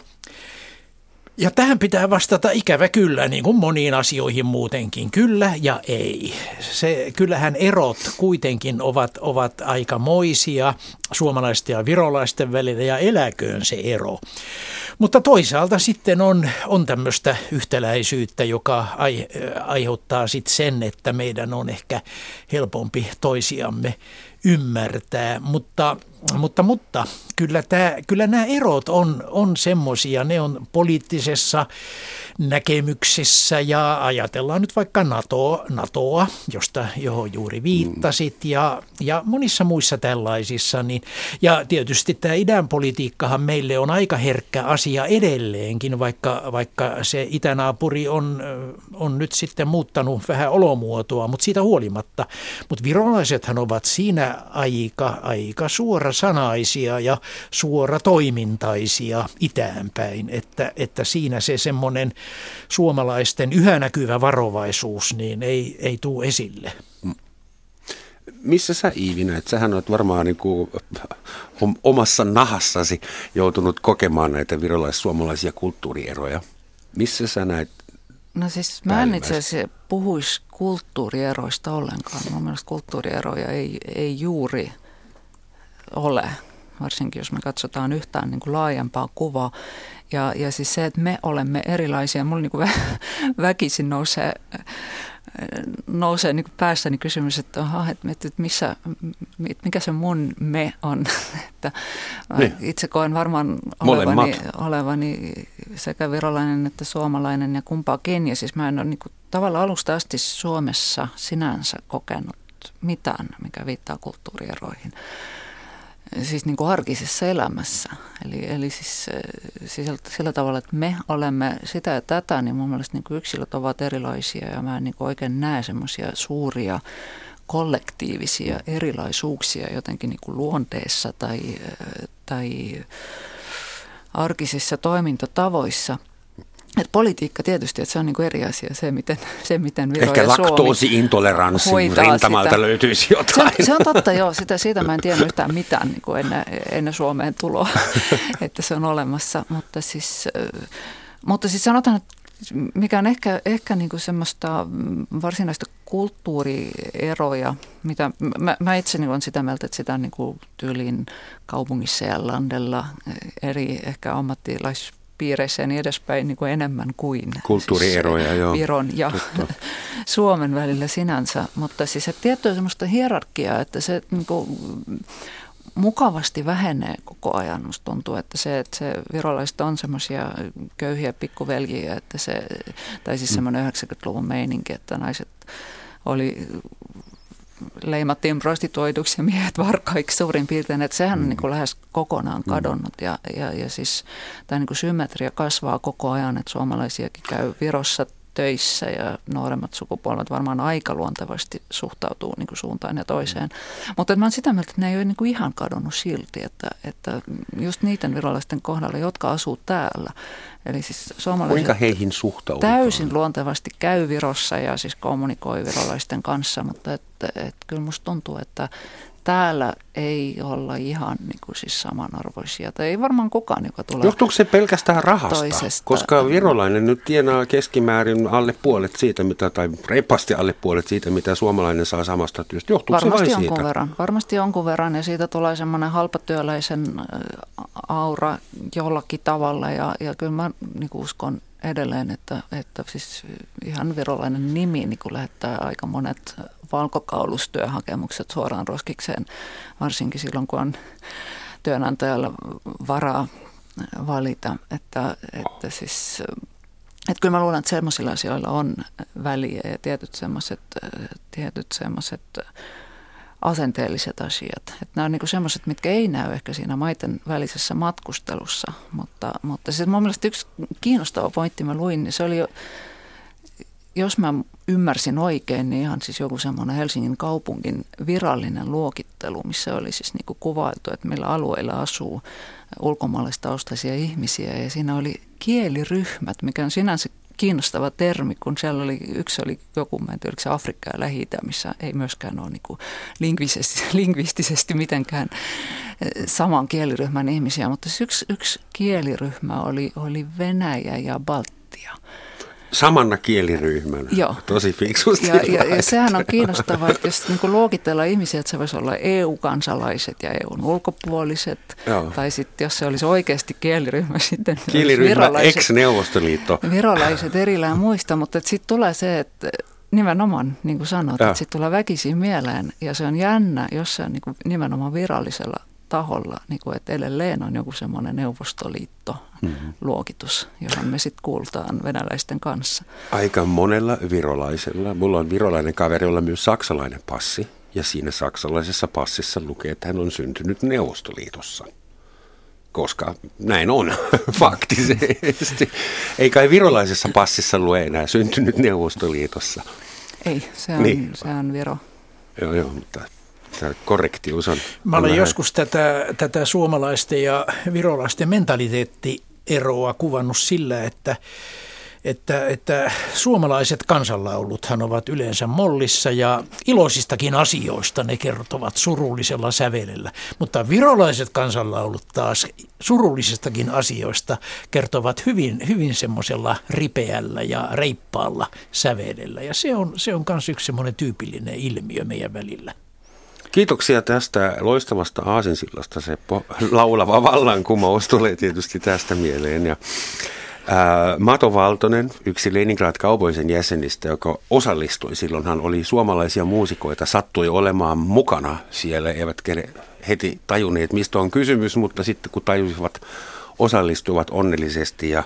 Ja tähän pitää vastata ikävä kyllä, niin kuin moniin asioihin muutenkin. Kyllä ja ei. Se, kyllähän erot kuitenkin ovat, ovat aikamoisia suomalaisten ja virolaisten välillä ja eläköön se ero. Mutta toisaalta sitten on, on tämmöistä yhtäläisyyttä, joka ai, aiheuttaa sitten sen, että meidän on ehkä helpompi toisiamme ymmärtää, mutta, mutta, mutta kyllä, tämä, kyllä nämä erot on, on semmoisia, ne on poliittisessa, näkemyksissä ja ajatellaan nyt vaikka NATO, NATOa, josta johon juuri viittasit ja, ja monissa muissa tällaisissa. Niin, ja tietysti tämä idänpolitiikkahan meille on aika herkkä asia edelleenkin, vaikka, vaikka se itänaapuri on, on nyt sitten muuttanut vähän olomuotoa, mutta siitä huolimatta. Mutta virolaisethan ovat siinä aika, aika suorasanaisia ja suoratoimintaisia itään päin, että, että siinä se semmoinen suomalaisten yhä näkyvä varovaisuus niin ei, ei tule esille. Missä sä, Iivi, näet? Sähän olet varmaan niin kuin omassa nahassasi joutunut kokemaan näitä virolais-suomalaisia kulttuurieroja. Missä sä näet? No siis mä en itse asiassa puhuisi kulttuurieroista ollenkaan. Mun mielestä kulttuurieroja ei, ei juuri ole, varsinkin jos me katsotaan yhtään niin kuin laajempaa kuvaa. Ja, ja siis se, että me olemme erilaisia, mulla niin kuin vä- väkisin nousee, nousee niin kuin päässäni kysymys, että, aha, että, että missä, mikä se mun me on. Että niin. Itse koen varmaan olevani, olevani sekä virolainen että suomalainen ja kumpaakin. Ja siis mä en ole niin kuin tavallaan alusta asti Suomessa sinänsä kokenut mitään, mikä viittaa kulttuurieroihin. Siis niin kuin arkisessa elämässä, eli, eli siis, siis sillä tavalla, että me olemme sitä ja tätä, niin mun mielestä niin kuin yksilöt ovat erilaisia ja mä en niin kuin oikein näe semmoisia suuria kollektiivisia erilaisuuksia jotenkin niin kuin luonteessa tai, tai arkisissa toimintatavoissa. Et politiikka tietysti, että se on niinku eri asia se, miten, se, miten Viro ehkä ja Suomi laktoosiintoleranssin rintamalta sitä. Löytyisi jotain. Se, se on totta, joo. Sitä, siitä mä en tiedä yhtään mitään niin kuin ennen, ennen Suomeen tuloa, että se on olemassa. Mutta siis, mutta siis sanotaan, että mikä on ehkä, ehkä niinku semmoista varsinaista kulttuurieroja, mitä mä, mä itse olen sitä mieltä, että sitä on niinku tyylin kaupungissa ja landella eri ehkä ammattilais piireissä ja niin edespäin niin kuin enemmän kuin kulttuurieroja, siis, joo. Viron ja totta. Suomen välillä sinänsä, mutta siis se tiettyä semmoista hierarkiaa, että se niin kuin mukavasti vähenee koko ajan. Musta tuntuu, että se, että se virolaiset on semmoisia köyhiä pikkuveljiä, että se, tai siis semmoinen yhdeksänkymmentäluvun meininki, että naiset oli... leimattiin prostituoiduksi ja miehet varkaiksi suurin piirtein, että sehän on niin kuin lähes kokonaan kadonnut ja, ja, ja siis tämä niin kuin symmetria kasvaa koko ajan, että suomalaisiakin käy Virossa töissä ja nuoremmat sukupolvet varmaan aika luontevasti suhtautuu niin kuin suuntaan ja toiseen. Mutta mä oon sitä mieltä, että ne ei ole niin kuin ihan kadonnut silti, että, että just niiden virolaisten kohdalla, jotka asuu täällä. Eli siis suomalaiset kuinka heihin suhtaudutaan? Täysin luontevasti käy Virossa ja siis kommunikoi virolaisten kanssa, mutta et, et kyllä musta tuntuu, että täällä ei olla ihan niin kuin siis samanarvoisia, tai ei varmaan kukaan, joka tulee. Johtuuko se pelkästään rahasta? Toisesta. Koska virolainen nyt tienaa keskimäärin alle puolet siitä, mitä, tai reippaasti alle puolet siitä, mitä suomalainen saa samasta työstä. Johtuuko se vain siitä? Verran. Varmasti jonkun verran, ja siitä tulee semmoinen halpatyöläisen aura jollakin tavalla, ja, ja kyllä mä niin kuin uskon edelleen, että, että siis ihan virolainen nimi niin kuin lähettää aika monet valkokaulustyöhakemukset suoraan roskikseen, varsinkin silloin, kun on työnantajalla varaa valita. Että, että siis, että kyllä mä luulen, että semmoisilla asioilla on väliä ja tietyt semmoiset tietyt semmoiset asenteelliset asiat. Että nämä on niin kuin semmoiset, mitkä ei näy ehkä siinä maiden välisessä matkustelussa, mutta, mutta siis mun mielestä yksi kiinnostava pointti mä luin, niin se oli jo, jos mä ymmärsin oikein, niin ihan siis joku semmoinen Helsingin kaupungin virallinen luokittelu, missä oli siis niin kuin kuvailtu, että meillä alueilla asuu ulkomaalaistaustaisia ihmisiä ja siinä oli kieliryhmät, mikä on sinänsä kiinnostava termi, kun siellä oli, yksi oli joku, mä en tiedä, oliko se Afrikka ja Lähi-Itä, missä ei myöskään ole niin kuin lingvistisesti, lingvistisesti mitenkään saman kieliryhmän ihmisiä, mutta siis yksi, yksi kieliryhmä oli, oli Venäjä ja Baltia. Samana kieliryhmänä. Joo. Tosi fiksusti. Ja, ja, ja sehän on kiinnostavaa, että jos niin kuin luokitellaan ihmisiä, että se voisi olla E U-kansalaiset ja E U:n ulkopuoliset. Joo. Tai sitten jos se olisi oikeasti kieliryhmä, sitten kieliryhmä ex-Neuvostoliitto. Virolaiset erillään muista, mutta sitten tulee se, että nimenomaan, niin kuin sanot, ja. Että sitten tulee väkisin mieleen. Ja se on jännä, jos se on niin kuin nimenomaan virallisella taholla, niin kuin, että edelleen on joku semmoinen Neuvostoliitto-luokitus, johon me sitten kuultaan venäläisten kanssa. Aika monella virolaisella. Mulla on virolainen kaveri, jolla myös saksalainen passi, ja siinä saksalaisessa passissa lukee, että hän on syntynyt Neuvostoliitossa. Koska näin on faktisesti. Ei kai virolaisessa passissa lue enää syntynyt Neuvostoliitossa. Ei, se on, niin. se on Viro. Joo, joo, mutta tämä korrektius on. Mä olen joskus tätä, tätä suomalaisten ja virolaisten mentaliteettieroa kuvannut sillä, että, että, että suomalaiset kansanlauluthan ovat yleensä mollissa ja iloisistakin asioista ne kertovat surullisella sävelellä. Mutta virolaiset kansanlaulut taas surullisistakin asioista kertovat hyvin, hyvin semmoisella ripeällä ja reippaalla sävelellä. Ja se on, se on myös yksi semmoinen tyypillinen ilmiö meidän välillä. Kiitoksia tästä loistavasta aasinsillasta, Seppo. Laulava vallankumous tulee tietysti tästä mieleen. Ja, ää, Mato Valtonen, yksi Leningrad Cowboysin jäsenistä, joka osallistui silloin, hän oli suomalaisia muusikoita, sattui olemaan mukana siellä, eivät heti tajunneet, mistä on kysymys, mutta sitten kun tajusivat, osallistuvat onnellisesti. Ja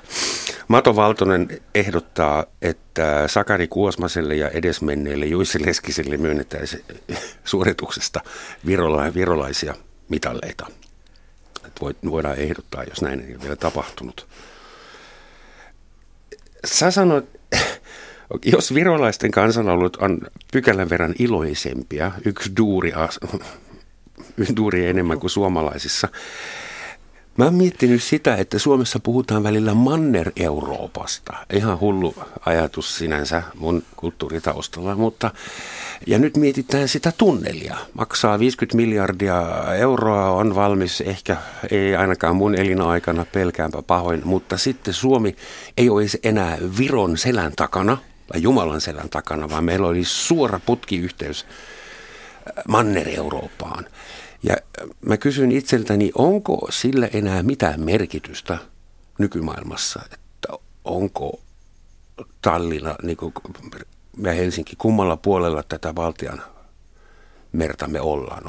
Mato Valtonen ehdottaa, että Sakari Kuosmaselle ja edesmenneelle Juice Leskiselle myönnetään suorituksesta virola- virolaisia mitalleita. Voidaan ehdottaa, jos näin ei ole vielä tapahtunut. Sä sanoit, jos virolaisten kansanlaulut on pykälän verran iloisempia, yksi duuri, yksi duuri enemmän kuin suomalaisissa. Mä oon miettinyt sitä, että Suomessa puhutaan välillä Manner-Euroopasta. Ihan hullu ajatus sinänsä mun kulttuuritaustalla, mutta ja nyt mietitään sitä tunnelia. Maksaa viisikymmentä miljardia euroa, on valmis, ehkä ei ainakaan mun elinaikana, pelkäänpä pahoin, mutta sitten Suomi ei olisi enää Viron selän takana tai Jumalan selän takana, vaan meillä oli suora putkiyhteys Manner-Eurooppaan. Ja mä kysyn itseltäni, onko sillä enää mitään merkitystä nykymaailmassa, että onko Tallinna niin kuin ja Helsinki, kummalla puolella tätä Baltian merta me ollaan?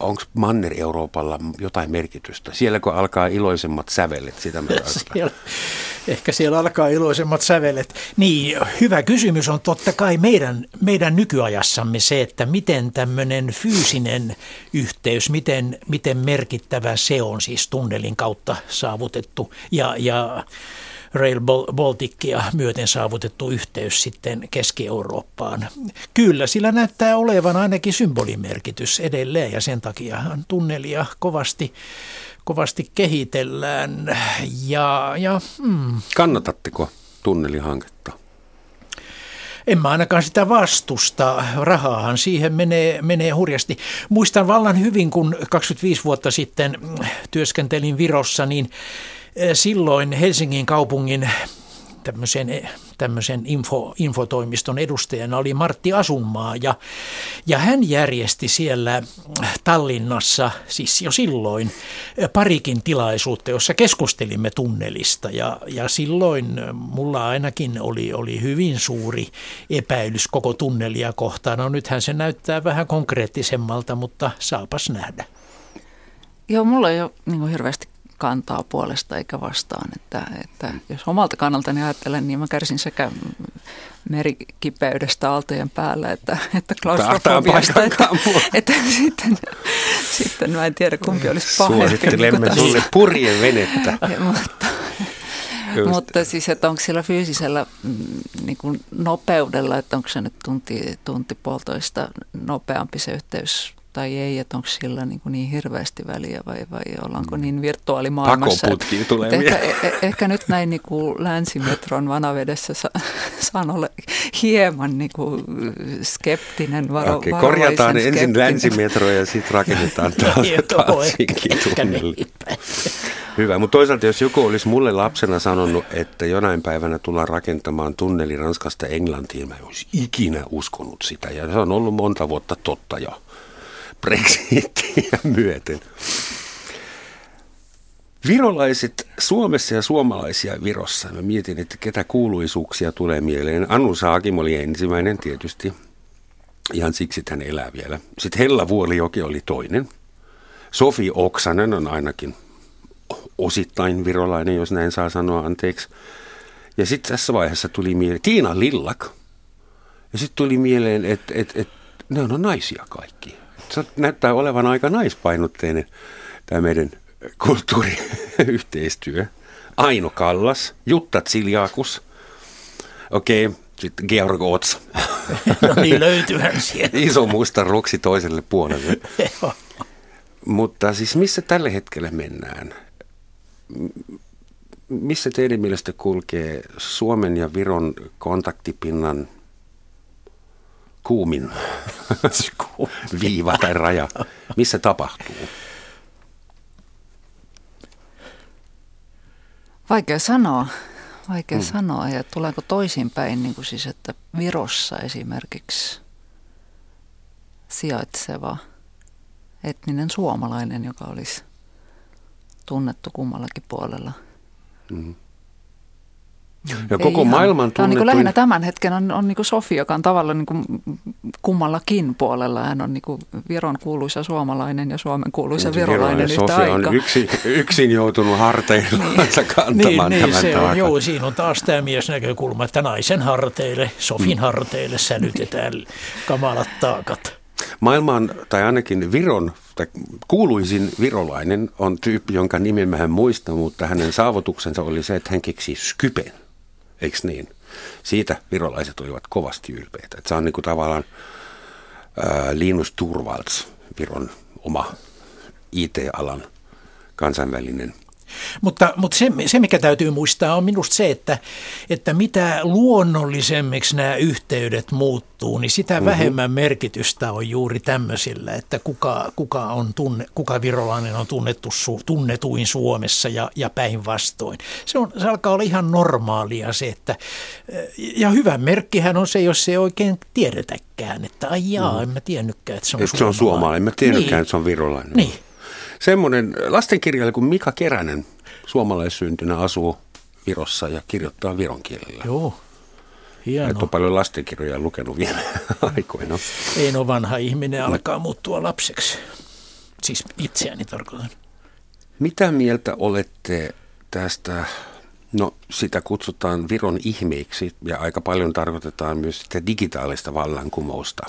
Onko Manner-Euroopalla jotain merkitystä? Siellä kun alkaa iloisemmat sävelet, sitä me siellä, ehkä siellä alkaa iloisemmat sävelet. Niin, hyvä kysymys on totta kai meidän, meidän nykyajassamme se, että miten tämmöinen fyysinen yhteys, miten, miten merkittävä se on siis tunnelin kautta saavutettu ja, ja Rail Balticia myöten saavutettu yhteys sitten Keski-Eurooppaan. Kyllä, sillä näyttää olevan ainakin symbolimerkitys edelleen ja sen takia tunnelia kovasti, kovasti kehitellään. Ja, ja, mm. Kannatatteko tunnelihanketta? En mä ainakaan sitä vastusta. Rahaahan siihen menee, menee hurjasti. Muistan vallan hyvin, kun kaksikymmentäviisi vuotta sitten työskentelin Virossa, niin silloin Helsingin kaupungin tämmöisen, tämmöisen info, infotoimiston edustajana oli Martti Asunmaa ja, ja hän järjesti siellä Tallinnassa siis jo silloin parikin tilaisuutta, jossa keskustelimme tunnelista ja, ja silloin mulla ainakin oli, oli hyvin suuri epäilys koko tunnelia kohtaan. No nythän se näyttää vähän konkreettisemmalta, mutta saapas nähdä. Joo, mulla ei ole niin kuin hirveästi kantaa puolesta eikä vastaan, että, että jos omalta kannaltani ajattelen, niin mä kärsin sekä merikipeydestä aaltojen päällä, että, että klaustrofobiasta, että, että sitten, sitten mä en tiedä kumpi olisi pahempi. Suosittelemme sulle purjevenettä. mutta, mutta siis, että onko sillä fyysisellä niin kuin nopeudella, että onko se nyt tunti, tunti puolitoista nopeampi se yhteys tai ei, että onko sillä niin, niin hirveästi väliä vai, vai ollaanko niin virtuaalimaailmassa. Pakoputki tulee ehkä, e- ehkä nyt näin niin kuin länsimetron vanavedessä sa- saan olla hieman niin kuin skeptinen, varo- okay, varovaisen korjataan skeptinen. Ensin länsimetro ja sitten rakennetaan taas Helsinkiin tunnelille. Hyvä, mutta toisaalta jos joku olisi mulle lapsena sanonut, että jonain päivänä tullaan rakentamaan tunneli Ranskasta Englantiin, mä en olisi ikinä uskonut sitä ja se on ollut monta vuotta totta jo. Brexitiä myöten. Virolaiset Suomessa ja suomalaisia Virossa. Mä mietin, että ketä kuuluisuuksia tulee mieleen. Anu Saagim oli ensimmäinen tietysti. Ihan siksi, että hän elää vielä. Sitten Hella Wuolijoki oli toinen. Sofi Oksanen on ainakin osittain virolainen, jos näin saa sanoa, anteeksi. Ja sitten tässä vaiheessa tuli mieleen Tiina Lillak. Ja sitten tuli mieleen, että et, et, ne on naisia kaikki. Se näyttää olevan aika naispainotteinen tämä meidän kulttuuriyhteistyö. Aino Kallas, Jutta Ziliakus, okei, okay, sitten Georg Ots. No niin, löytyyhän sieltä. Iso musta roksi toiselle puolelle. Mutta siis missä tällä hetkellä mennään? Missä teidän mielestä kulkee Suomen ja Viron kontaktipinnan kuumin viiva tai raja? Missä tapahtuu? Vaikea sanoa. Vaikea mm. sanoa. Ja tuleeko toisinpäin, niin kuin siis, että Virossa esimerkiksi sijaitseva etninen suomalainen, joka olisi tunnettu kummallakin puolella. Mm. Ja koko ihan, maailman tunnettu. Niin kuin lähinnä tämän hetken on, on niin kuin Sofi, joka on tavallaan niin kuin kummallakin puolella. Hän on niin kuin Viron kuuluisa suomalainen ja Suomen kuuluisa virolainen yhtä aikaa. Sofi on yksi, yksin joutunut harteillansa kantamaan niin, tämän niin, taakan. Joo, siinä on taas tämä miesnäkökulma, että naisen harteille, Sofin harteille sälytetään kamalat taakat. Maailman, tai ainakin Viron, tai kuuluisin virolainen on tyyppi, jonka nimen mä en muista, mutta hänen saavutuksensa oli se, että hän keksi Skypen, eikö niin? Siitä virolaiset olivat kovasti ylpeitä. Että se on niin kuin tavallaan äh, Linus Torvalds, Viron oma I T-alan kansainvälinen. Mutta, mutta se, se, mikä täytyy muistaa, on minusta se, että, että mitä luonnollisemmiksi nämä yhteydet muuttuu, niin sitä vähemmän merkitystä on juuri tämmöisillä, että kuka, kuka, on tunne, kuka virolainen on tunnettu, tunnetuin Suomessa ja, ja päinvastoin. Se, on, se alkaa olla ihan normaalia se, että ja hyvä merkkihän on se, jos ei oikein tiedetäkään, että ai jaa, en mä tiennytkään, että se on suomalainen. Se on suomalainen, en mä tiennytkään, niin. Että se on virolainen. Niin. Semmoinen lastenkirjailija kuin Mika Keränen suomalaissyntynä asuu Virossa ja kirjoittaa viron kielellä. Joo, hienoa. Et ole paljon lastenkirjoja lukenut vielä aikoina. Ei no vanha ihminen alkaa muuttua lapseksi. Siis itseäni tarkoitan. Mitä mieltä olette tästä, no sitä kutsutaan Viron ihmeiksi ja aika paljon tarkoitetaan myös sitä digitaalista vallankumousta.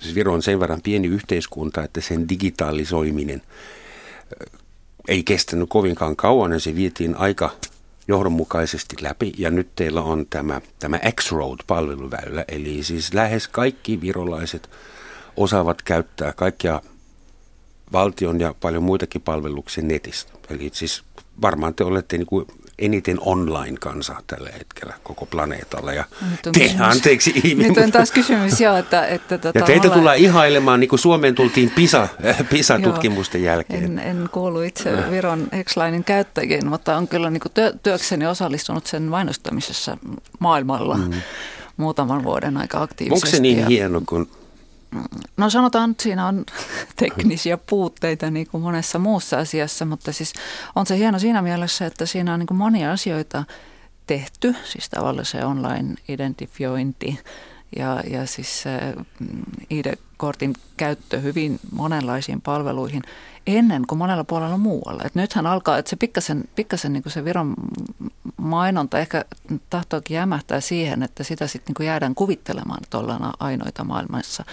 Siis Viro on sen verran pieni yhteiskunta, että sen digitalisoiminen ei kestänyt kovinkaan kauan ja se vietiin aika johdonmukaisesti läpi ja nyt teillä on tämä, tämä X-Road-palveluväylä, eli siis lähes kaikki virolaiset osaavat käyttää kaikkia valtion ja paljon muitakin palveluksia netistä. Eli siis varmaan te olette niin kuin eniten online-kansa tällä hetkellä koko planeetalla. Ja te, kysymys, anteeksi Iivi. Nyt on taas kysymys, joo, että... että tota, ja teitä tullaan olen... ihailemaan, niin kuin Suomeen tultiin Pisa, PISA-tutkimusten jälkeen. En, en kuulu itse Viron X-Linen käyttäjiin, mutta on kyllä niin kuin työ, työkseni osallistunut sen mainostamisessa maailmalla mm. muutaman vuoden aika aktiivisesti. Onko se niin ja... hieno, kun... No sanotaan, että siinä on teknisiä puutteita niin kuin monessa muussa asiassa, mutta siis on se hieno siinä mielessä, että siinä on niin kuin monia asioita tehty, siis tavallaan se online-identifiointi ja, ja siis I D-kortin käyttö hyvin monenlaisiin palveluihin ennen kuin monella puolella muualla. Et nythän alkaa, että se pikkasen, pikkasen niin kuin se Viron mainonta ehkä tahtoakin jämähtää siihen, että sitä sitten niin jäädään kuvittelemaan, että ollaan ainoita maailmassa.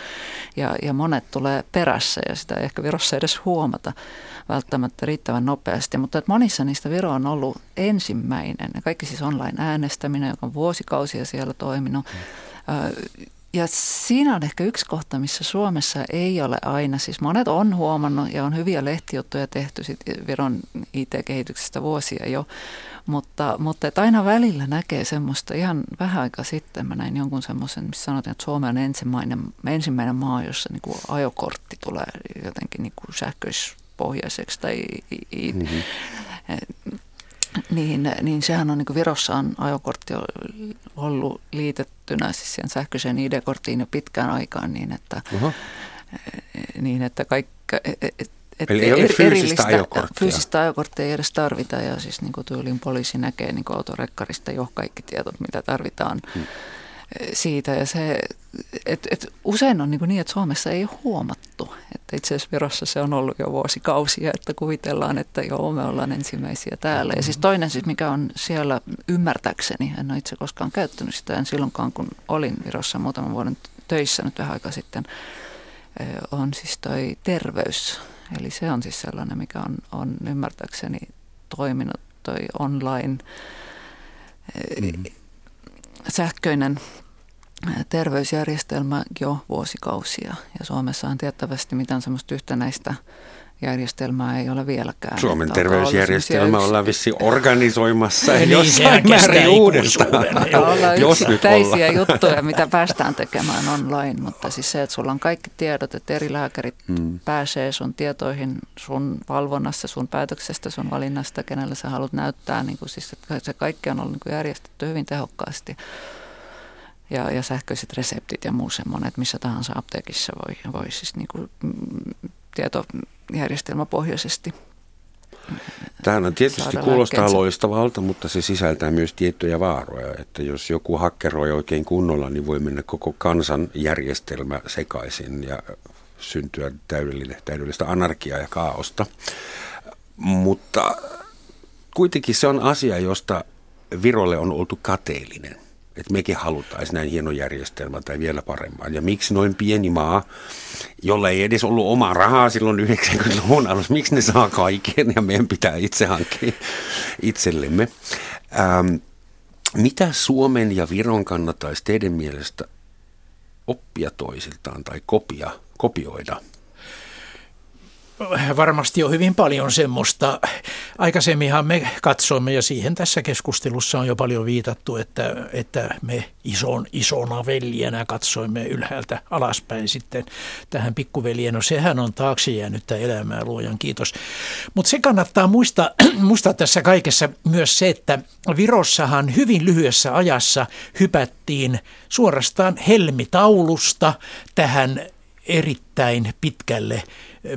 Ja, ja monet tulee perässä ja sitä ei ehkä Virossa edes huomata välttämättä riittävän nopeasti. Mutta monissa niistä Viro on ollut ensimmäinen. Kaikki siis online-äänestäminen, joka on vuosikausia siellä toiminut. Mm. Ja siinä on ehkä yksi kohta, missä Suomessa ei ole aina, siis monet on huomannut ja on hyviä lehtijuttuja tehty sit Viron I T-kehityksestä vuosia jo, mutta, mutta et aina välillä näkee semmoista, ihan vähän aikaa sitten mä näin jonkun semmoisen, missä sanotaan, että Suomi on ensimmäinen, ensimmäinen maa, jossa niinku ajokortti tulee jotenkin niinku sähköispohjaiseksi tai mm-hmm. Niin, niin sehän on, niin kuin Virossa on ajokortti ollut liitettynä siis sen sähköiseen I D-korttiin jo pitkään aikaan niin, että, niin, että kaikka, et, et eli ei ole fyysistä ajokorttia. Fyysistä ajokorttia ei edes tarvita ja siis niin kuin tyylin poliisi näkee niin kuin autorekkarista jo kaikki tiedot, mitä tarvitaan hmm. siitä. Ja se, et, et usein on niin, niin, että Suomessa ei ole huomattu, että Että itse asiassa Virossa se on ollut jo vuosikausia, että kuvitellaan, että joo, me ollaan ensimmäisiä täällä. Ja siis toinen siis, mikä on siellä ymmärtäkseni, en ole itse koskaan käyttänyt sitä, en silloinkaan kun olin Virossa muutaman vuoden töissä nyt vähän aikaa sitten, on siis toi terveys. Eli se on siis sellainen, mikä on, on ymmärtäkseni toiminut toi online mm-hmm. sähköinen terveysjärjestelmä jo vuosikausia. Ja Suomessahan tiettävästi mitään sellaista yhtenäistä järjestelmää ei ole vieläkään. Suomen terveysjärjestelmä ollaan vissiin organisoimassa jossain määrin uudestaan. Ollaan yksittäisiä juttuja, mitä päästään tekemään online, mutta siis se, että sulla on kaikki tiedot, että eri lääkärit hmm. pääsee sun tietoihin, sun valvonnassa, sun päätöksestä, sun valinnasta, kenellä sä haluat näyttää, niin kuin siis, että se kaikki on ollut niin kuin järjestetty hyvin tehokkaasti. Ja, ja sähköiset reseptit ja muu semmoinen, että missä tahansa apteekissa voi, voi siis niin kuin tietojärjestelmäpohjaisesti. Tämähän on tietysti kuulostaa lääkkeensä loistavalta, mutta se sisältää myös tiettyjä vaaroja, että jos joku hakkeroi oikein kunnolla, niin voi mennä koko kansan järjestelmä sekaisin ja syntyä täydellistä anarkiaa ja kaaosta. Mutta kuitenkin se on asia, josta Virolle on oltu kateellinen. Että mekin halutaisiin näin hieno järjestelmä tai vielä paremmin. Ja miksi noin pieni maa, jolla ei edes ollut omaa rahaa silloin yhdeksänkymmentäluvun alussa, miksi ne saa kaiken ja meidän pitää itse hankkia itsellemme. Ähm, mitä Suomen ja Viron kannattaisi teidän mielestä oppia toisiltaan tai kopia, kopioida? Varmasti on hyvin paljon semmoista. Aikaisemminhan me katsoimme, ja siihen tässä keskustelussa on jo paljon viitattu, että, että me ison, isona veljenä katsoimme ylhäältä alaspäin sitten tähän pikkuveljeen. No sehän on taakse jäänyt elämää, luojan kiitos. Mutta se kannattaa muistaa, muistaa tässä kaikessa myös se, että Virossahan hyvin lyhyessä ajassa hypättiin suorastaan helmitaulusta tähän erittäin pitkälle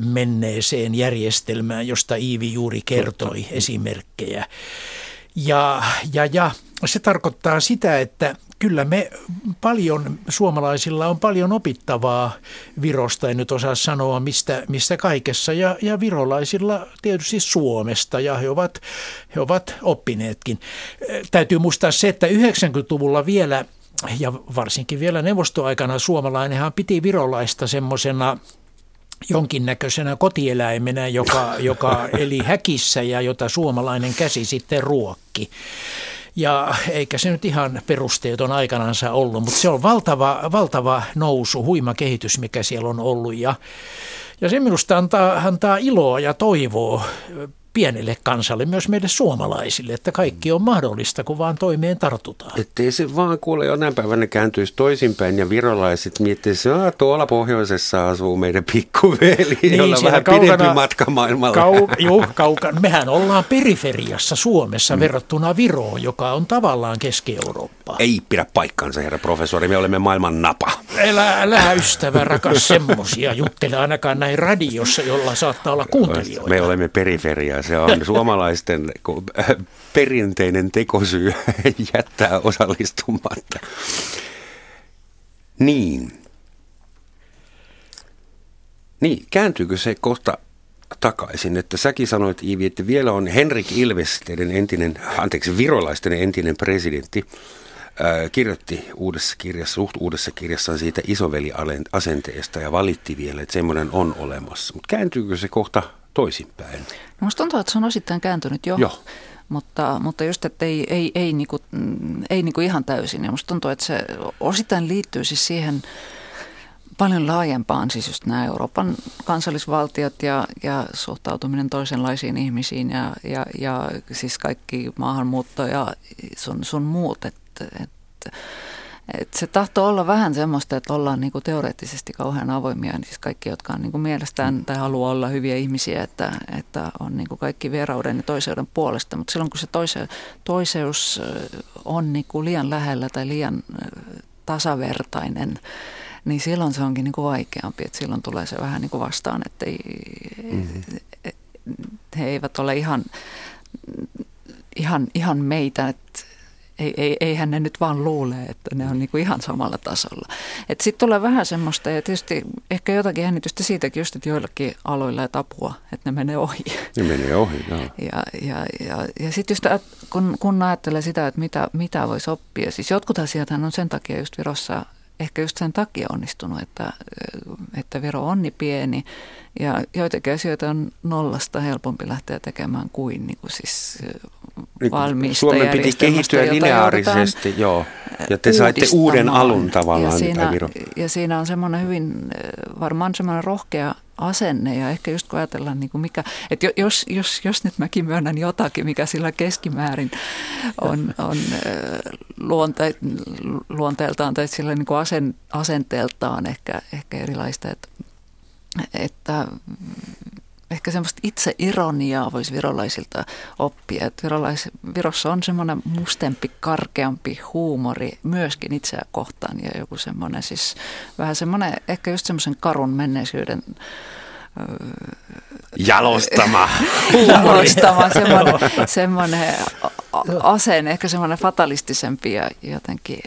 menneeseen järjestelmään, josta Iivi juuri kertoi esimerkkejä. Ja, ja, ja se tarkoittaa sitä, että kyllä me paljon, suomalaisilla on paljon opittavaa Virosta, en nyt osaa sanoa mistä, mistä kaikessa, ja, ja virolaisilla tietysti Suomesta, ja he ovat, he ovat oppineetkin. Täytyy muistaa se, että yhdeksänkymmentäluvulla vielä, ja varsinkin vielä neuvostoaikana suomalainenhan piti virolaista semmoisena jonkinnäköisenä kotieläimenä, joka, joka eli häkissä ja jota suomalainen käsi sitten ruokki. Ja eikä se nyt ihan perusteeton aikanansa ollut, mutta se on valtava, valtava nousu, huima kehitys, mikä siellä on ollut. Ja, ja se minusta antaa, antaa iloa ja toivoa pienelle kansalle, myös meille suomalaisille, että kaikki on mahdollista, kun vaan toimeen tartutaan. Että ei se vaan kuule jonain päivänä kääntyisi toisinpäin ja virolaiset miettisivät, että tuolla pohjoisessa asuu meidän pikkuveli, niin, jolla on vähän kaukana, pidempi matka maailmalla. Kau, joo, kaukana. Mehän ollaan periferiassa Suomessa mm. verrattuna Viroon, joka on tavallaan Keski-Eurooppaa. Ei pidä paikkansa, herra professori, me olemme maailman napa. Älä, älä ystävä, rakas, semmoisia juttele ainakaan näin radiossa, jolla saattaa olla kuuntelijoita. Me olemme periferiassa. Se on suomalaisten perinteinen tekosyy jättää osallistumatta. Niin. Niin, kääntyykö se kohta takaisin, että säkin sanoit, Iivi, että vielä on Henrik Ilves, teidän entinen, anteeksi, virolaisten entinen presidentti, kirjoitti uudessa kirjassa, suht uudessa kirjassaan siitä isoveliasenteesta ja valitti vielä, että semmoinen on olemassa. Mutta kääntyykö se kohta toisinpäin? No musta tuntuu, että se on osittain kääntynyt jo, jo. Mutta, mutta just, että ei, ei, ei, niinku, ei niinku ihan täysin. Ja musta tuntuu, että se osittain liittyy siis siihen paljon laajempaan, siis just nämä Euroopan kansallisvaltiot ja, ja suhtautuminen toisenlaisiin ihmisiin ja, ja, ja siis kaikki maahanmuutto ja sun, sun muut, että et, et se tahtoo olla vähän semmoista, että ollaan niinku teoreettisesti kauhean avoimia, niin siis kaikki, jotka on niinku mielestään tai haluaa olla hyviä ihmisiä, että, että on niinku kaikki vierauden ja toiseuden puolesta. Mutta silloin, kun se toise, toiseus on niinku liian lähellä tai liian tasavertainen, niin silloin se onkin niinku vaikeampi. Et silloin tulee se vähän niinku vastaan, että ei, mm-hmm. he eivät ole ihan, ihan, ihan meitä, että Ei, ei, eihän ne nyt vaan luulee, että ne on niinku ihan samalla tasolla. Sitten tulee vähän semmoista, ja tietysti ehkä jotakin jännitystä siitäkin just, että joillakin aloilla et apua, että ne menee ohi. Ne menee ohi, joo. Ja, ja, ja, ja sitten just kun, kun ajattelee sitä, että mitä, mitä voisi oppia, siis jotkut asiathan on sen takia just Virossa, ehkä just sen takia onnistunut, että, että Viro on niin pieni ja joitakin asioita on nollasta helpompi lähteä tekemään kuin, niin kuin siis valmista Suomen piti kehittyä lineaarisesti, joo. Ja te saitte uuden alun tavallaan. Ja siinä, Viro. Ja siinä on semmoinen hyvin, varmaan semmoinen rohkea asenne ja ehkä just kun ajatellaan, niin kuin mikä, että jos, jos, jos nyt mäkin myönnän jotakin, mikä sillä keskimäärin on, on luonte, luonteeltaan tai sillä niin kuin asen, asenteeltaan ehkä, ehkä erilaista, että, että ehkä semmoista itseironiaa voisi virolaisilta oppia. Että virolais, Virossa on semmoinen mustempi, karkeampi huumori myöskin itseä kohtaan ja joku semmoinen siis vähän semmoinen ehkä just semmoisen karun menneisyyden jalostama jalostama semmoinen, semmoinen asenne, ehkä semmoinen fatalistisempi ja jotenkin.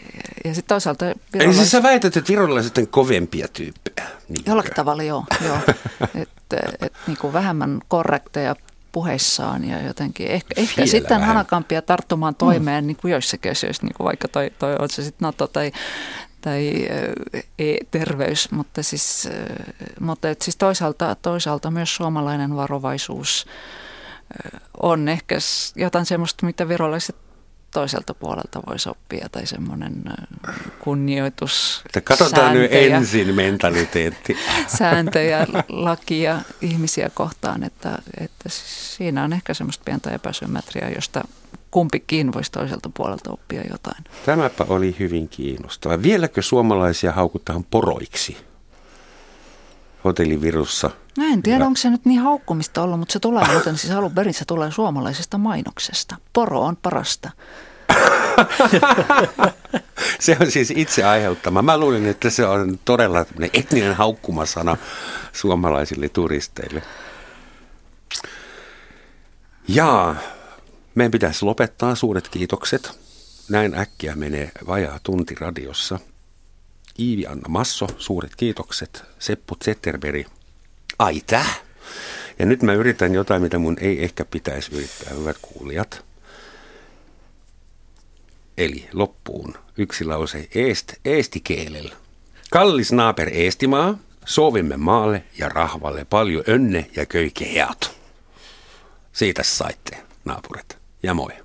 Ja sitten toisaalta virolaiset... Eli siis sä väität, että virolaiset on kovempia tyyppejä? Niinkö? Jollakin tavalla joo, joo. Että et, niinku vähemmän korrekteja puheissaan ja jotenkin ehkä, ehkä sitten hanakampia tarttumaan toimeen mm. niin kuin joissakin asioissa, niin kuin vaikka toi, toi on se sitten NATO tai... tai e-terveys, mutta siis, mutta et siis toisaalta, toisaalta myös suomalainen varovaisuus on ehkä jotain semmoista, mitä virolaiset toiselta puolelta voisi oppia, tai semmoinen kunnioitus. Katsotaan sääntöjä, nyt ensin mentaliteetti. Sääntöjä, lakia ihmisiä kohtaan, että, että siinä on ehkä semmoista pientä epäsymmetriaa, josta kumpikin voisi toiselta puolelta oppia jotain. Tämäpä oli hyvin kiinnostava. Vieläkö suomalaisia haukutaan poroiksi hotellivirussa? Mä en tiedä, ja... onko se nyt niin haukkumista ollut, mutta se tulee muuten, siis alun perin se tulee suomalaisesta mainoksesta. Poro on parasta. Se on siis itse aiheuttama. Mä luulin, että se on todella etninen haukkumasana suomalaisille turisteille. Jaa. Meidän pitäisi lopettaa. Suuret kiitokset. Näin äkkiä menee vajaa tunti radiossa. Iivi Anna Masso, suuret kiitokset. Seppo Zetterberg, ai täh. Ja nyt mä yritän jotain, mitä mun ei ehkä pitäisi yrittää, hyvät kuulijat. Eli loppuun yksi lause eest, eestikeelellä. Kallis naaper Eestimaa, sovimme maalle ja rahvalle paljon önne ja köykeät. Siitä saitte, naapuret. Ja moi.